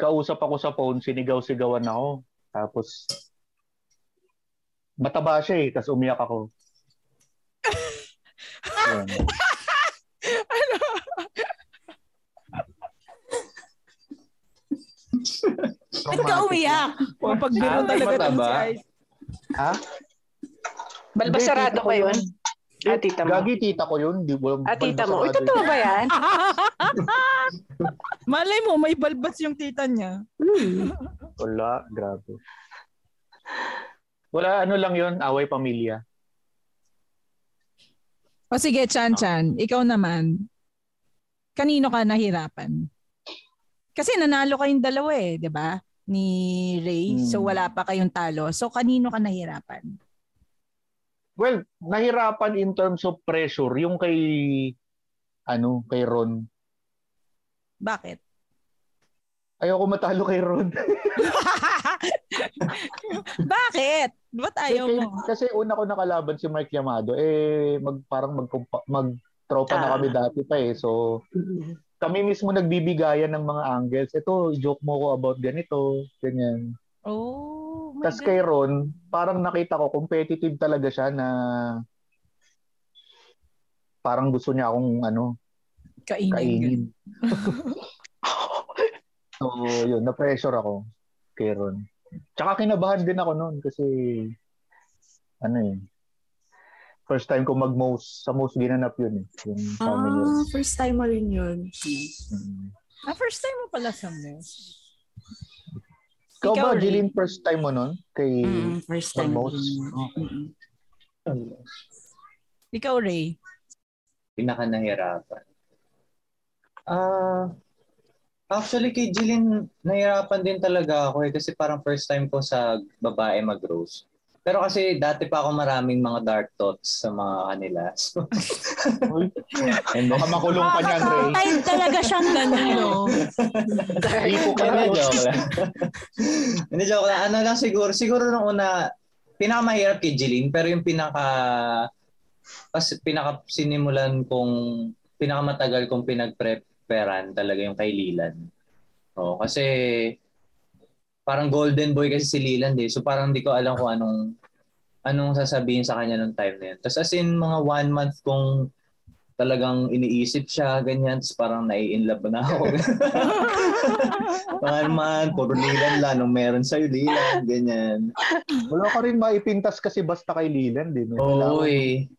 kausap ako sa phone, sinigaw-sigawan ako. Tapos, mataba siya eh, tapos umiyak ako. Ano? Ba't ka umiyak? O, pagbiro talaga itong si Ice. Ha? Balbasarado ko yun. Ah, tita mo. Gagi, tita ko yun. Ah, tita mo. Uy, totoo ba yan? Malay mo, may balbas yung tita niya. Wala, grabe. Wala, ano lang yun, away pamilya. O sige, Chanchan, ikaw naman. Kanino ka nahirapan? Kasi nanalo kayong dalawa eh, di ba? Ni Rae. Hmm. So wala pa kayong talo. So kanino ka nahirapan? Well, nahirapan in terms of pressure yung kay ano, kay Ron. Bakit? Ayoko matalo kay Ron. Bakit? Ba't ayaw kasi, mo? Kasi una ko nakalaban si Mark Llamado, eh mag, parang magkumpa, magtropa ah. na kami dati pa eh. So, kami mismo nagbibigayan ng mga angles. Ito, joke mo ko about ganito, ganyan. Oh, my God. Tapos kay Ron, parang nakita ko, competitive talaga siya na parang gusto niya akong ano, kainin. kainin. So, yun, na-pressure ako kay Ron. Tsaka kinabahan din ako noon kasi ano eh, first time ko mag-Moose, sa Moose ginanap yun eh. Yung ah, first time mo rin yun. Mm. Ah, first time mo pala sa Moose. Ikaw ba, Jeleen, first time mo nun? Kay mm, first time Moose? Mm. Oh. Ikaw, Rae? Pinakanahirapan. Ah, uh, actually, kay Jeleen, nahirapan din talaga ako eh, kasi parang first time ko sa babae mag-roast. Pero kasi dati pa ako maraming mga dark thoughts sa mga kanila. So, and then, baka makulong pa niyan, Rae. Baka time talaga siyang ganun, no? Hindi po ka na. Joke lang. Hindi, joke lang. Ano lang siguro, siguro nung una, pinakamahirap kay Jeleen, pero yung pinaka, pinaka sinimulan kong, pinakamatagal kong pinag-prep peran talaga yung kay Lilan. O, kasi parang golden boy kasi si Lilan eh. So parang hindi ko alam kung anong anong sasabihin sa kanya nung time na yun. Tapos as in mga one month kong talagang iniisip siya, ganyan. Tapos parang nai-inlove na ako. One month, puro Lilan lang. Nung meron sa'yo, Lilan, ganyan. Wala ka rin maipintas kasi basta kay Lilan din. Oo eh.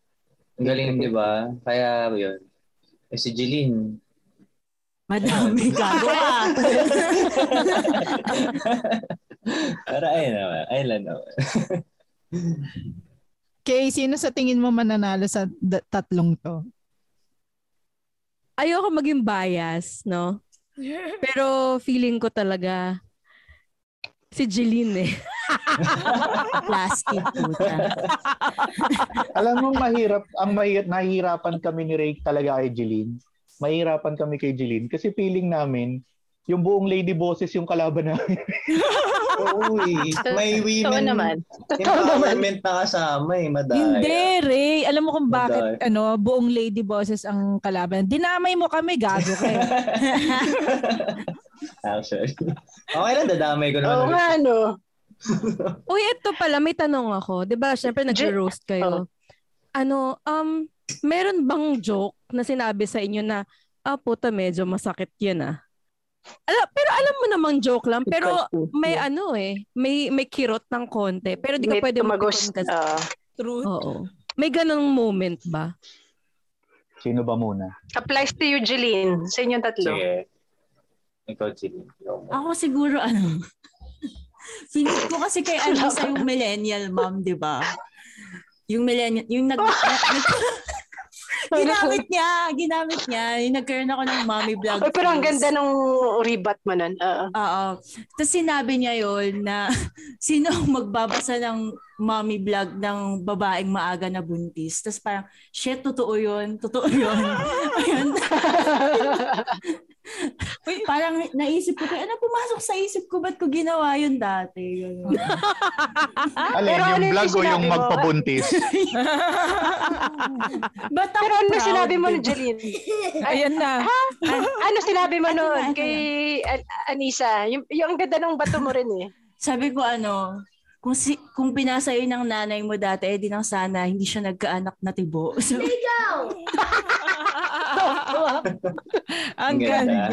Ang galing, di ba? Kaya yun. Eh si Jeleen, madami gagawa. Para ayun naman. Ayun lang naman. Okay, sino sa tingin mo mananalo sa d- tatlong to? Ayoko maging bias, no? Pero feeling ko talaga si Jeleen eh. Plastic puta. Alam mo, mahirap. Ang mahirap, nahihirapan kami ni Rae talaga kay Jeleen. Mahirapan kami kay Jeleen kasi feeling namin yung buong Lady Bosses yung kalaban namin. Oo eh. May women naman. Empowerment na kasama eh. Madaya. Hindi, Rae. Alam mo kung bakit Madaya. Ano buong Lady Bosses ang kalaban. Dinamay mo kami, gago kayo. Actually. Okay lang, dadamay ko naman. Oo nga, no. Uy, ito pala. May tanong ako. Diba, syempre nag-roast kayo. Oh. Ano, um... meron bang joke na sinabi sa inyo na ah puta medyo masakit yan ah. Ala, pero alam mo namang joke lang pero may yeah. ano eh, may may kirot ng konti pero di ka may pwede magos kasi uh, truth. Oo. May ganung moment ba? Sino ba muna? Applies to you, Jeleen. Sa inyong tatlo. Sige. Ikaw, Jeleen. Ako siguro ano. Feeling ko kasi kay Alisa yung millennial mom, di ba? Yung millennial, yung nag... Ginamit niya, ginamit niya. Yung nagkaroon ako ng mommy vlog. Ay, pero ang ganda nung rebat mo nun. Uh-oh. Oo. Tapos sinabi niya yun na sino magbabasa ng mommy vlog ng babaeng maaga na buntis. Tapos parang, shit, totoo yun, totoo yun. Ayun. Parang naisip ko, ano pumasok sa isip ko, ba't ko ginawa yun dati? Alin, yung vlog o yung magpabuntis? Pero ano sinabi mo, Jeleen? Ayan na. Ha? Ano sinabi mo noon kay Anisa? Yung, yung ganda ng bato mo rin eh. Sabi ko ano, kung si, kung pinasa yun ng nanay mo dati, eh di nang sana, hindi siya nagkaanak na tibo. So, ang ganda.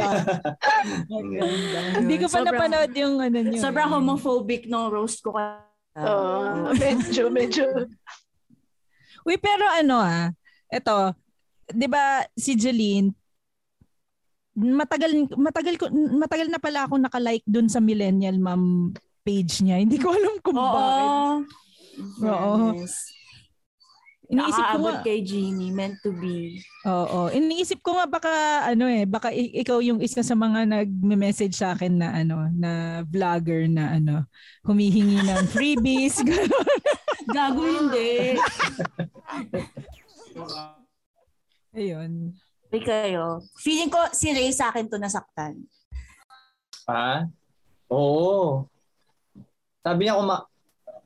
Hindi ko pa sobra, napanood yung ano niyo. Sobrang homophobic nung roast ko. Uh, oh, medyo, medyo. Uy, pero ano ah, eto, di ba si Jeleen, matagal, matagal, ko, matagal na pala ako nakalike dun sa Millennial Mom page niya. Hindi ko alam kung Oo. bakit. Oo. Yes. Iniisip ko nga kay Jeannie, meant to be. Oo, iniisip ko nga baka ano eh, baka ikaw yung isa sa mga nag-message sa akin na ano, na vlogger na ano, humihingi ng freebies. Gago hindi. Ayun. May kayo. Feeling ko si Rae sa akin to nasaktan. Ah? Oo. Sabi niya kuma-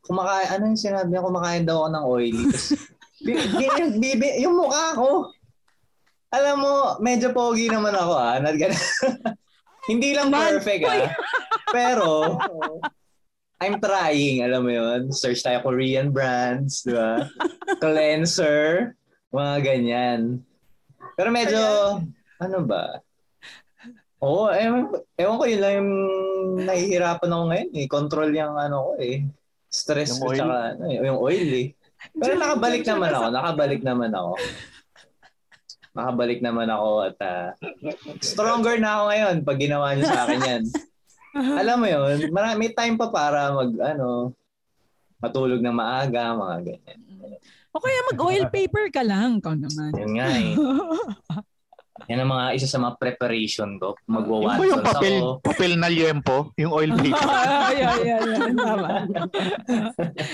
kumakain, ano yung sinabi niya? Kumakain daw ako ng oily. b- b- yung, b- yung mukha ko. Alam mo, medyo pogi naman ako ah. Hindi lang perfect ah. Pero, I'm trying, alam mo yun. Search tayo Korean brands, di ba? Cleanser, mga ganyan. Pero medyo, ayan. Ano ba? Oo, ewan, ewan ko yun lang yung nahihirapan ako ngayon eh. Control yung ano ko eh. Stress ko tsaka ano, yung oil eh. Pero nakabalik naman ako, nakabalik naman ako. Nakabalik naman ako at uh, stronger na ako ngayon pag ginawa niyo sa akin yan. Alam mo yun, marami time pa para mag ano, matulog ng maaga, mga ganyan. O kaya mag-oil paper ka lang, ikaw naman. Yun nga eh. Yan ang mga isa sa mga preparation ko. Mag-Watson ako. Yung papel, so, papel na liempo, yung oil paper. Ay, ay, ay, ay. Tama.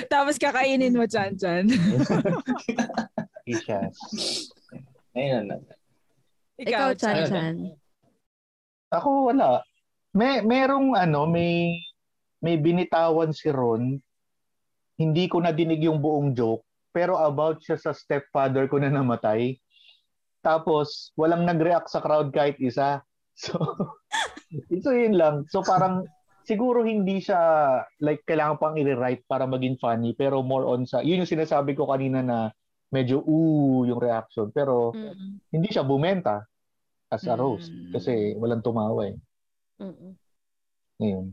Tapos kakainin mo, Chanchan. Isha. Ayun na. Ikaw, Chanchan. Ako, wala. May merong ano, may may binitawan si Ron. Hindi ko na dinig yung buong joke, pero about siya sa stepfather ko na namatay. Tapos walang nag-react sa crowd kahit isa. So ito yun lang. So parang siguro hindi siya like kailangan pang i-rewrite para maging funny, pero more on sa yun yung sinasabi ko kanina na medyo ooh yung reaction, pero mm-hmm. hindi siya bumenta as a roast mm-hmm. kasi walang tumawa eh. Mm-hmm. Ayun.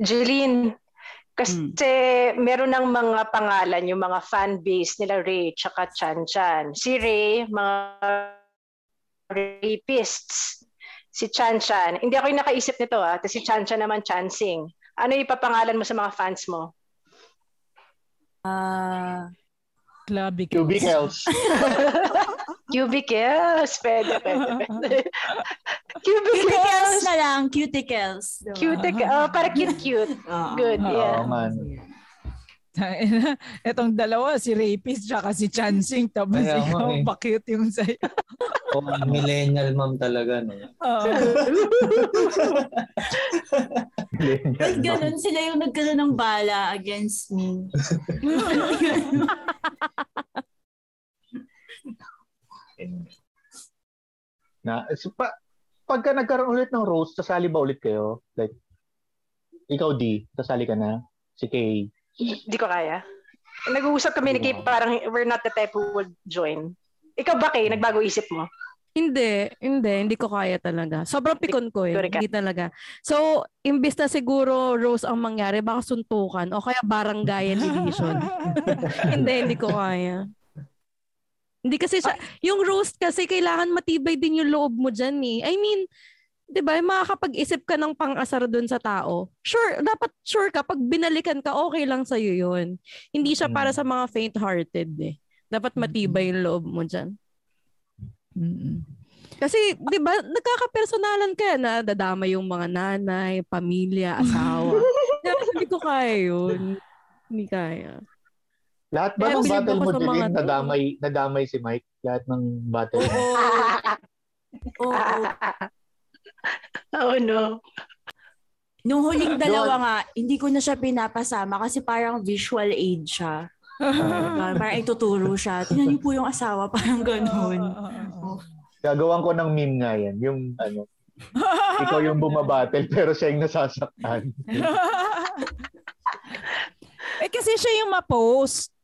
Jeleen, kasi mm. meron ng mga pangalan yung mga fan base nila Rae tsaka Chanchan. Si Rae, mga rapists. Si Chanchan, hindi ako yung nakaisip nito ha. Tapos si Chanchan naman, Chancing. Ano yung ipapangalan mo sa mga fans mo? Ah... Uh... Cubicles. Cubicles. Cubicles. Pwede, pwede, pwede. Cubicles. Cuticles na lang. Cuticles. Cuticles. Oh, para cute-cute. Good, oh, yeah. Oo, man. Itong dalawa, si Rapist tsaka si Chancing. Tapos Ay, ikaw, eh. pa-cute yung sa'yo. Oh, millennial mom talaga, no? Oo. Ba't ganun sila yung nagkaroon ng bala against me? Na, so, pa, pagka nagkaroon ulit ng roast, sasali ba ulit kayo? Like, ikaw, D, sasali ka na? Si Kay? Hindi ko kaya. Nag-uusap kami ni Kay, parang we're not the type who would join. Ikaw ba kayo? Nagbago isip mo? Hindi. Hindi. Hindi ko kaya talaga. Sobrang pikon ko eh. Hindi talaga. So, imbis na siguro Rose ang mangyari, baka suntukan o kaya baranggayan division. Hindi. Hindi ko kaya. Hindi kasi siya, yung roast kasi kailangan matibay din yung loob mo dyan eh. I mean, di ba, makakapag-isip ka ng pang-asar dun sa tao. Sure, dapat sure ka. Pag binalikan ka, okay lang sa'yo yun. Hindi siya para sa mga faint-hearted eh. Dapat matibay yung loob mo dyan. Kasi, di ba, nagkakapersonalan kaya na dadama yung mga nanay, pamilya, asawa. Hindi ko kaya yun. Hindi kaya. Lahat ba ng battle mo, Jeleen, nadamay, nadamay si Mike? Lahat ng battle mo? Oo. Oh no. Nung huling dalawa nga, hindi ko na siya pinapasama kasi parang visual aid siya. Uh, parang ituturo siya. Tingnan niyo po yung asawa, parang ganun. Oh. Gagawan ko ng meme nga yan. Yung ano, ikaw yung bumabattle pero siya yung nasasaktan. Eh kasi siya yung ma-post.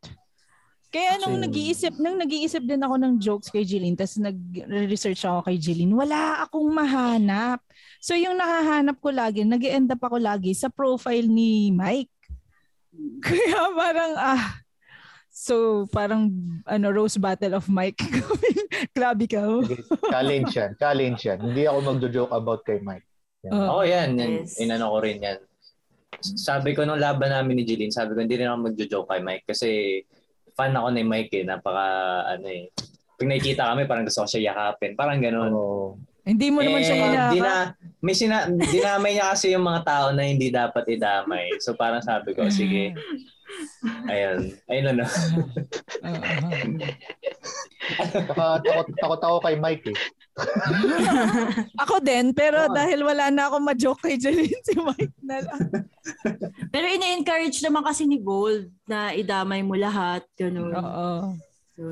Kaya nung nag-iisip, nung nag-iisip din ako ng jokes kay Jeleen, tapos nag-research ako kay Jeleen, wala akong mahanap. So yung nakahanap ko lagi, nag-end up ako lagi sa profile ni Mike. Kaya parang ah, so parang ano, Roast Battle of Mike. Grabe ka. Challenge yan. Challenge yan. Hindi ako magjo-joke about kay Mike. Yan. Oh, oh, yan. Yes. Inano ko rin yan. Sabi ko nung laban namin ni Jeleen, sabi ko hindi rin ako magjo-joke kay Mike kasi fan ako ni Mike eh. Napaka ano eh. Pag nakikita kami parang gusto ko siya yakapin. Parang gano'n. Oh. Hindi mo eh, naman siya hinama. Dina, may sina, dinamay niya kasi yung mga tao na hindi dapat idamay. So parang sabi ko, sige. Ayun. Ayun na. Takot ako kay Mike eh. Ako din, pero dahil wala na akong ma-joke kay Jeleen, si Mike na lang. Pero ina-encourage naman kasi ni Gold na idamay mo lahat. Ganun. Oo. So,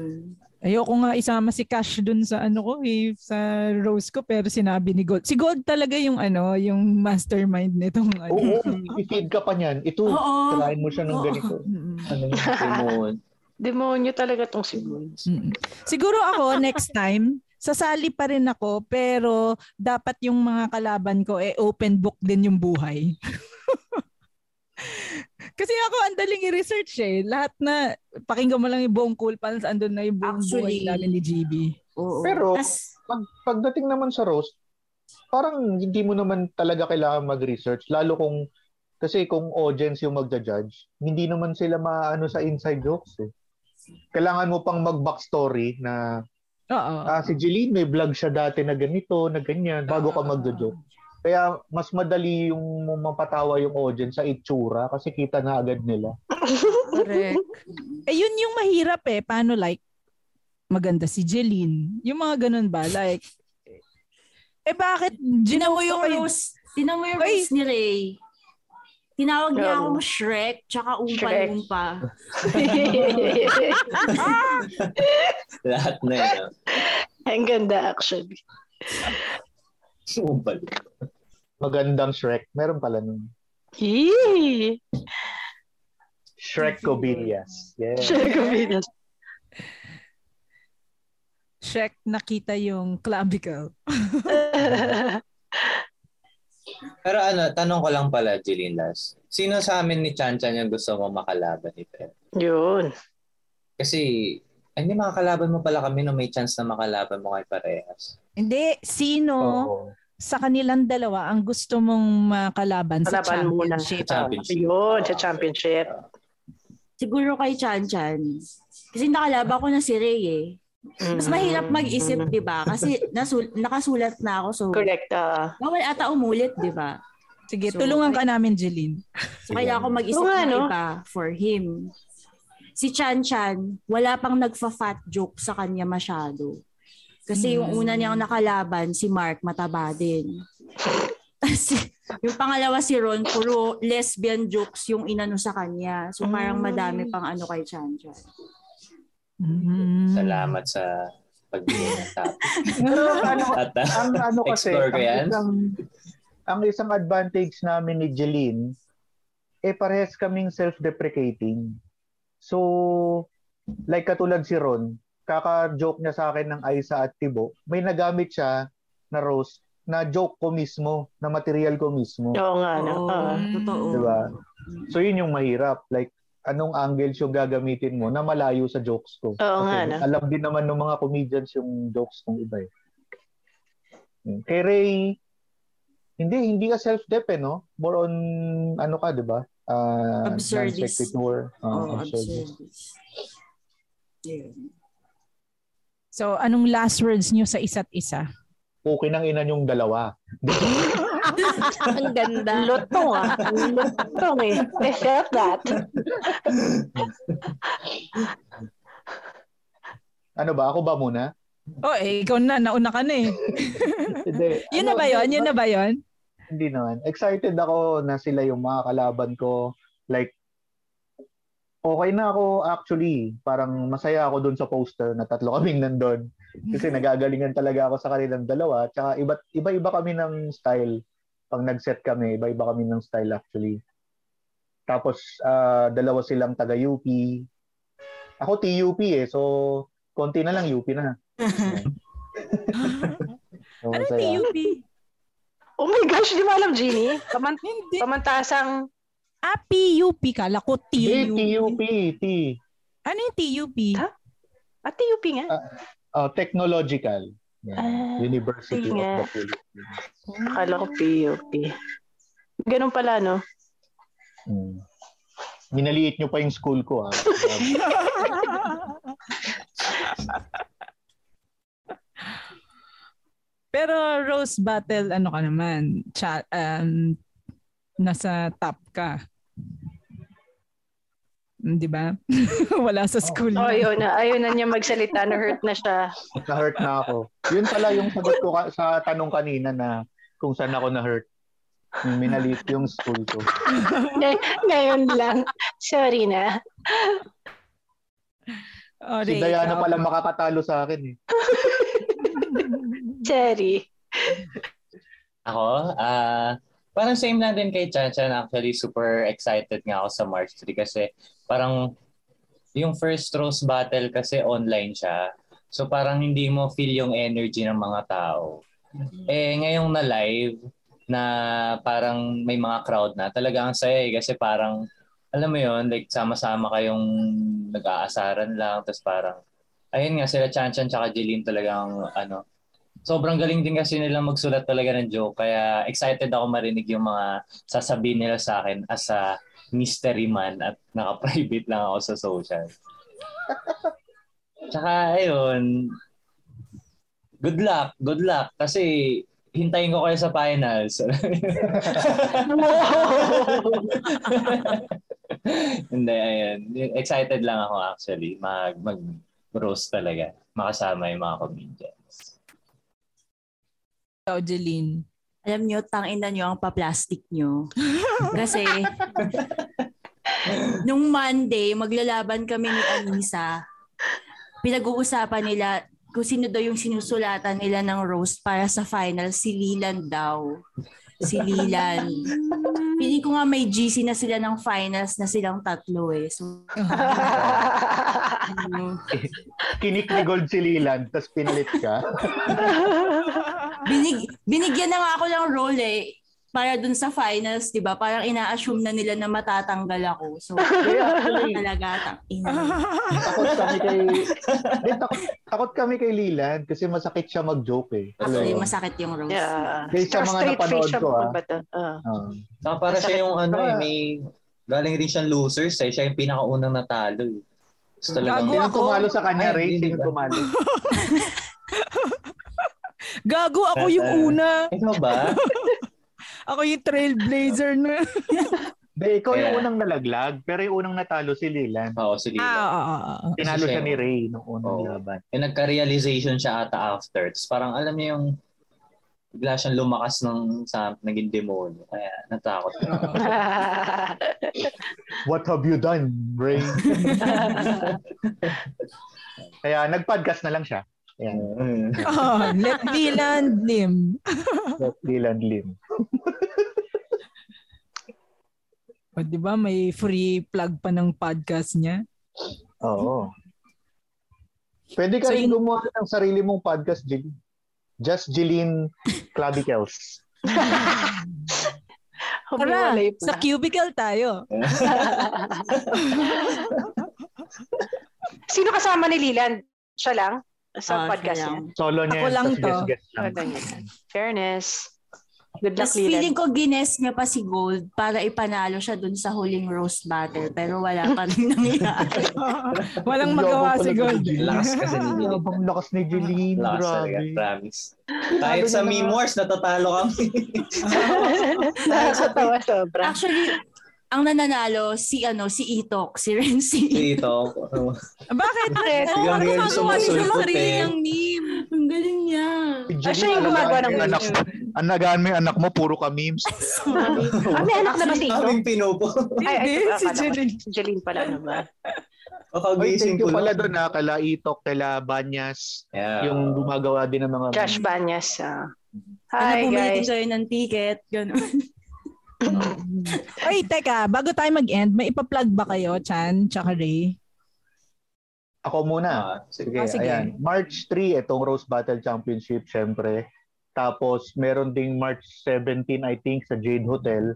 ayoko nga isama si Cash dun sa ano ko eh, sa Rose ko, pero sinabi ni Gold. Si Gold talaga yung ano, yung mastermind nitong ano. Oo, i-feed ka pa niyan. Ito, talain mo siya ng oo. Ganito. Ano yung demonyo talaga tong si Gold. Mm-hmm. Siguro ako next time, sasali pa rin ako, pero dapat yung mga kalaban ko eh open book din yung buhay. Kasi ako, ang daling i-research eh. Lahat na, pakinggan mo lang yung buong Cool Pals, andun na yung buong buhay namin ni G B. Oo. Pero, pag, pagdating naman sa roast, parang hindi mo naman talaga kailangan mag-research. Lalo kung, kasi kung audience yung magja-judge, hindi naman sila maano sa inside jokes eh. Kailangan mo pang mag-backstory na, ah, si Jeleen may vlog siya dati na ganito, na ganyan, bago ka magja-joke. Kaya mas madali yung mapatawa yung audience sa itsura kasi kita na agad nila. Correct. Eh yun yung mahirap eh. Paano like maganda si Jeleen? Yung mga ganun ba? Like eh bakit Jeleen mo yung rose? Tinan mo yung rose ni Rae. Tinawag niya akong Shrek tsaka umpa-lumpa. Lahat na yun. Ang ganda actually. Umpal. Magandang Shrek. Meron pala nun. Eee! Shrek Cubillas. Yeah. Shrek Cubillas. Shrek nakita yung clavicle. Pero ano, tanong ko lang pala, Jeleen Las. Sino sa amin ni Chanchan yung gusto mo makalaban ni Fred? Yun. Kasi, hindi makakalaban mo pala kami no may chance na makalaban mo kay parehas. Hindi. Sino oh. Sa kanilang dalawa ang gusto mong makalaban sa championship? Sa championship. Yun, sa championship. Siguro kay Chanchan. Kasi nakalaba ko na si Rae eh. Mas mahirap mag-isip, di ba? Kasi nasul- nakasulat na ako. So, correct. Uh, bawal ata umulit, di ba? Sige, so, tulungan ka namin, Jeleen. So, kaya ako mag-isip so, na no? Iba for him. Si Chanchan, wala pang nagfa-fat joke sa kanya masyado. Kasi yung una niyang nakalaban, si Mark, mataba din. Kasi yung pangalawa si Ron, puro lesbian jokes yung inano sa kanya. So parang madami pang ano kay Chanchan. Mm-hmm. Salamat sa pagbigay ng topic. At ang, ano kasi, explore ko yan. Ang, ang isang advantage namin ni Jeleen, eh parehas kaming self-deprecating. So, like katulad si Ron, kaka-joke niya sa akin ng Aisa at Tibo, may nagamit siya na roast na joke ko mismo, na material ko mismo. Oo nga, no. Oh, totoo. Diba? So yun yung mahirap. Like, anong angles yung gagamitin mo na malayo sa jokes ko? Oo nga, no. Alam din naman ng mga comedians yung jokes ng iba eh. Kay Rae, hindi, hindi ka self-dep eh, no? More on, ano ka, diba? Uh, absurdist. Uh, oh, absurdist. absurdist. Yeah. So, anong last words niyo sa isa't isa? Okay nang ina yung dalawa. Ang ganda. Lutong ah. Lutong eh. I felt that. Ano ba? Ako ba muna? Oh, eh, ikaw na. Nauna ka na eh. Yun ano, na ba yun? Yun na ba yun? Hindi naman. Excited ako na sila yung mga kalaban ko. Like, okay na ako actually. Parang masaya ako dun sa poster na tatlo kaming nandun. Kasi nagagalingan talaga ako sa kanilang dalawa. Tsaka iba, iba-iba kami ng style. Pag nag-set kami, iba-iba kami ng style actually. Tapos uh, dalawa silang taga-U P. Ako T U P eh. So, konti na lang U P na. So, ano T U P? Oh my gosh, di ba alam, Jeannie? Kamant- Kamantasang... Ah, P U P ka. Lako, T U P. T U P, T. Ano yung T U P? Ha? Ah, T U P nga. Uh, uh, technological. Yeah. Uh, University yeah. of the Philippines. Akala ko P U P. Ganun pala, no? Hmm. Minaliit nyo pa yung school ko, ha? Pero roast battle, ano ka naman? Chat, um, nasa top ka. Di ba? Wala sa school. Oh, ayun na. Ayun na niya magsalita. Na-hurt na siya. Na-hurt na ako. Yun pala yung sagot ko ka- sa tanong kanina na kung saan ako na-hurt. Minalit yung school ko. Ngayon lang. Sorry na. Oh, si Diana pala makakatalo sa akin eh. Cherry. Ako? Ah... Uh... Parang same na din kay Chanchan. Actually, super excited nga ako sa March third kasi parang yung first roast battle kasi online siya. So parang hindi mo feel yung energy ng mga tao. Eh ngayong na live na parang may mga crowd na, talaga ang saya eh, kasi parang alam mo yun, like sama-sama kayong nag-aasaran lang. Tapos parang ayun nga sila Chanchan tsaka Jeleen talagang ano, sobrang galing din kasi nilang magsulat talaga ng joke. Kaya excited ako marinig yung mga sasabihin nila sa akin as a mystery man at naka-private lang ako sa social. Tsaka ayun, good luck, good luck. Kasi hintayin ko kayo sa finals. Hindi, ayun. Excited lang ako actually. Mag- mag-roast talaga. Makasama yung mga comedians. Ikaw, Jeleen. Alam nyo, tangina nyo ang pa-plastic nyo. Kasi, nung Monday, maglalaban kami ni Anisa. Pinag-uusapan nila kung sino daw yung sinusulatan nila ng roast para sa final. Si Lilan daw. Si Lilan. Piling ko nga may G C na sila ng finals na silang tatlo eh. So, kinik ni Gold si Lilan, tapos pinalit ka. Binig, binigyan na nga ako ng role eh para dun sa finals, 'di ba? Parang ina-assume na nila na matatanggal ako. So, yeah, talaga tang ina. Takot kami kay Dito takot, takot kami kay Lilan kasi masakit siya mag-joke eh. Kasi masakit yung roast. Yeah. Kasi sa mga napanood ko ah. Uh. Uh. So, para masakit siya yung ano eh, may galing rin siyang losers eh, siya yung pinakaunang natalo eh. So, talagang sino tumalo sa kanya, Rae? Sino tumalo? Gago, ako yung una. Ikaw ba? Ako yung trailblazer na. De, ikaw yeah. yung unang nalaglag, pero yung unang natalo si Lilan. Oo, si Lilan. Ah, ah, ah. Tinalo siya ni Rae noong unang oh. laban. Eh, nagka-realization siya ata after. It's parang alam niya yung bigla siyang lumakas ng sa, naging demonyo. Kaya natakot. What have you done, Rae? Kaya nag-podcast na lang siya. Yeah. Oh, let Lilan lim. Let Lilan lim. O, diba may free plug pa ng podcast niya? Oo. Pwede ka so, rin gumawa ng sarili mong podcast, Jeleen. Just Jeleen Clubicles. Tara, sa cubicle tayo. Sino kasama ni Lilan? Siya lang? Sa uh, podcast niya. Solo niya. Ako lang to. Guess, guess lang. Fairness. Good luck, Lilan. Feeling ko gines niya pa si Gold para ipanalo siya dun sa huling roast battle. Pero wala pa rin nangyari. Walang magawa si Gold. Lakas kasi ni Jeleen. Labang lakas ni Jeleen. Lakas talaga. Promise. Kahit sa meme wars, natatalo kami. Nakakatawa sobra. Actually, ang nananalo si ano si Itok, si Renzi. Si Itok. Bakit? Ang gumagawa niya ng sarili niyang meme. Ang galing niya. Ah, siya yung gumagawa ng meme. Ang nagaan mo yung anak mo, puro ka memes. Ah, may anak na ba si Itok? Aming pinupo. Ay, si Jeleen. Si Jeleen pala naman. Oy, thank you pala doon na kala Itok, kala Banyas. Yung gumagawa din ng mga memes. Josh Banyas. Hi, guys. Ano, bumili sa'yo ng ticket. Ganun. Ay, teka, bago tayo mag-end, may ipa-plug ba kayo, Chan, tsaka Rae? Ako muna. Sige, ah, sige. Ayan. March third, itong Roast Battle Championship, syempre. Tapos, meron ding March seventeenth, I think, sa Jade Hotel.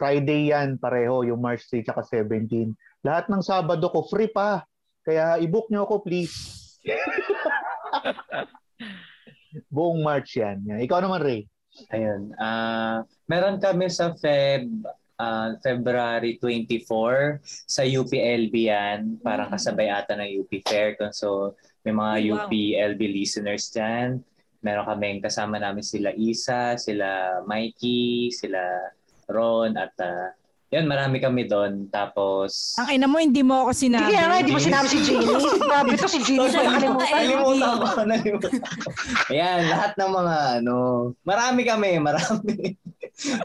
Friday yan, pareho, yung March third tsaka seventeenth. Lahat ng Sabado ko, free pa. Kaya, i-book nyo ako, please. Buong March yan. Ikaw naman, Rae. Ayun. Uh, meron kami sa Feb, uh, February twenty-fourth sa U P L B yan. Parang kasabay ata ng U P Fair. So, may mga wow. U P L B listeners dyan. meron kaming kasama namin sila Isa, sila Mikey, sila Ron, at uh, yun, marami kami doon. Tapos... Ang ina mo, hindi mo ako sinabi. Hindi nga, hindi mo sinabi si Jeannie. Sabi ko si Jeannie. Nalimutan ko, nalimutan ko. Ayan, lahat ng mga ano... Marami kami, marami.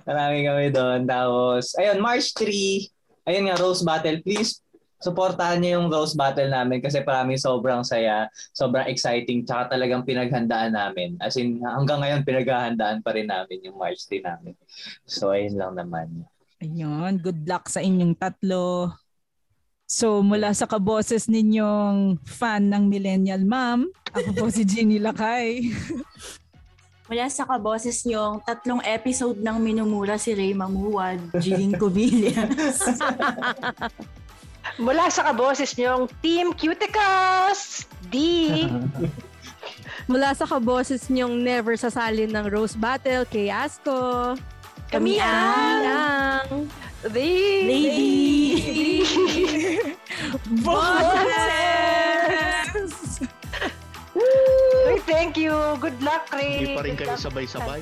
Marami kami doon. Tapos, ayun, March third. Ayun nga, Roast Battle. Please, supportahan niyo yung Roast Battle namin kasi parami sobrang saya, sobrang exciting, tsaka talagang pinaghandaan namin. As in, hanggang ngayon, pinaghahandaan pa rin namin yung March third namin. So, ayun lang naman. Ayun, good luck sa inyong tatlo. So, mula sa kaboses ninyong fan ng Millennial Mom, ako po si Jeannie Lakay. Mula sa kaboses niyong tatlong episode ng Minumura si Rae Mamuad, Jeleen Cubillas. Mula sa kaboses niyong Team Cuticles, D. Mula sa kaboses niyong never sasalin ng Roast Battle, kay Asko. Kami ang the Lady Bosses! Hey, thank you! Good luck, Rae! Hindi pa rin kayo sabay-sabay.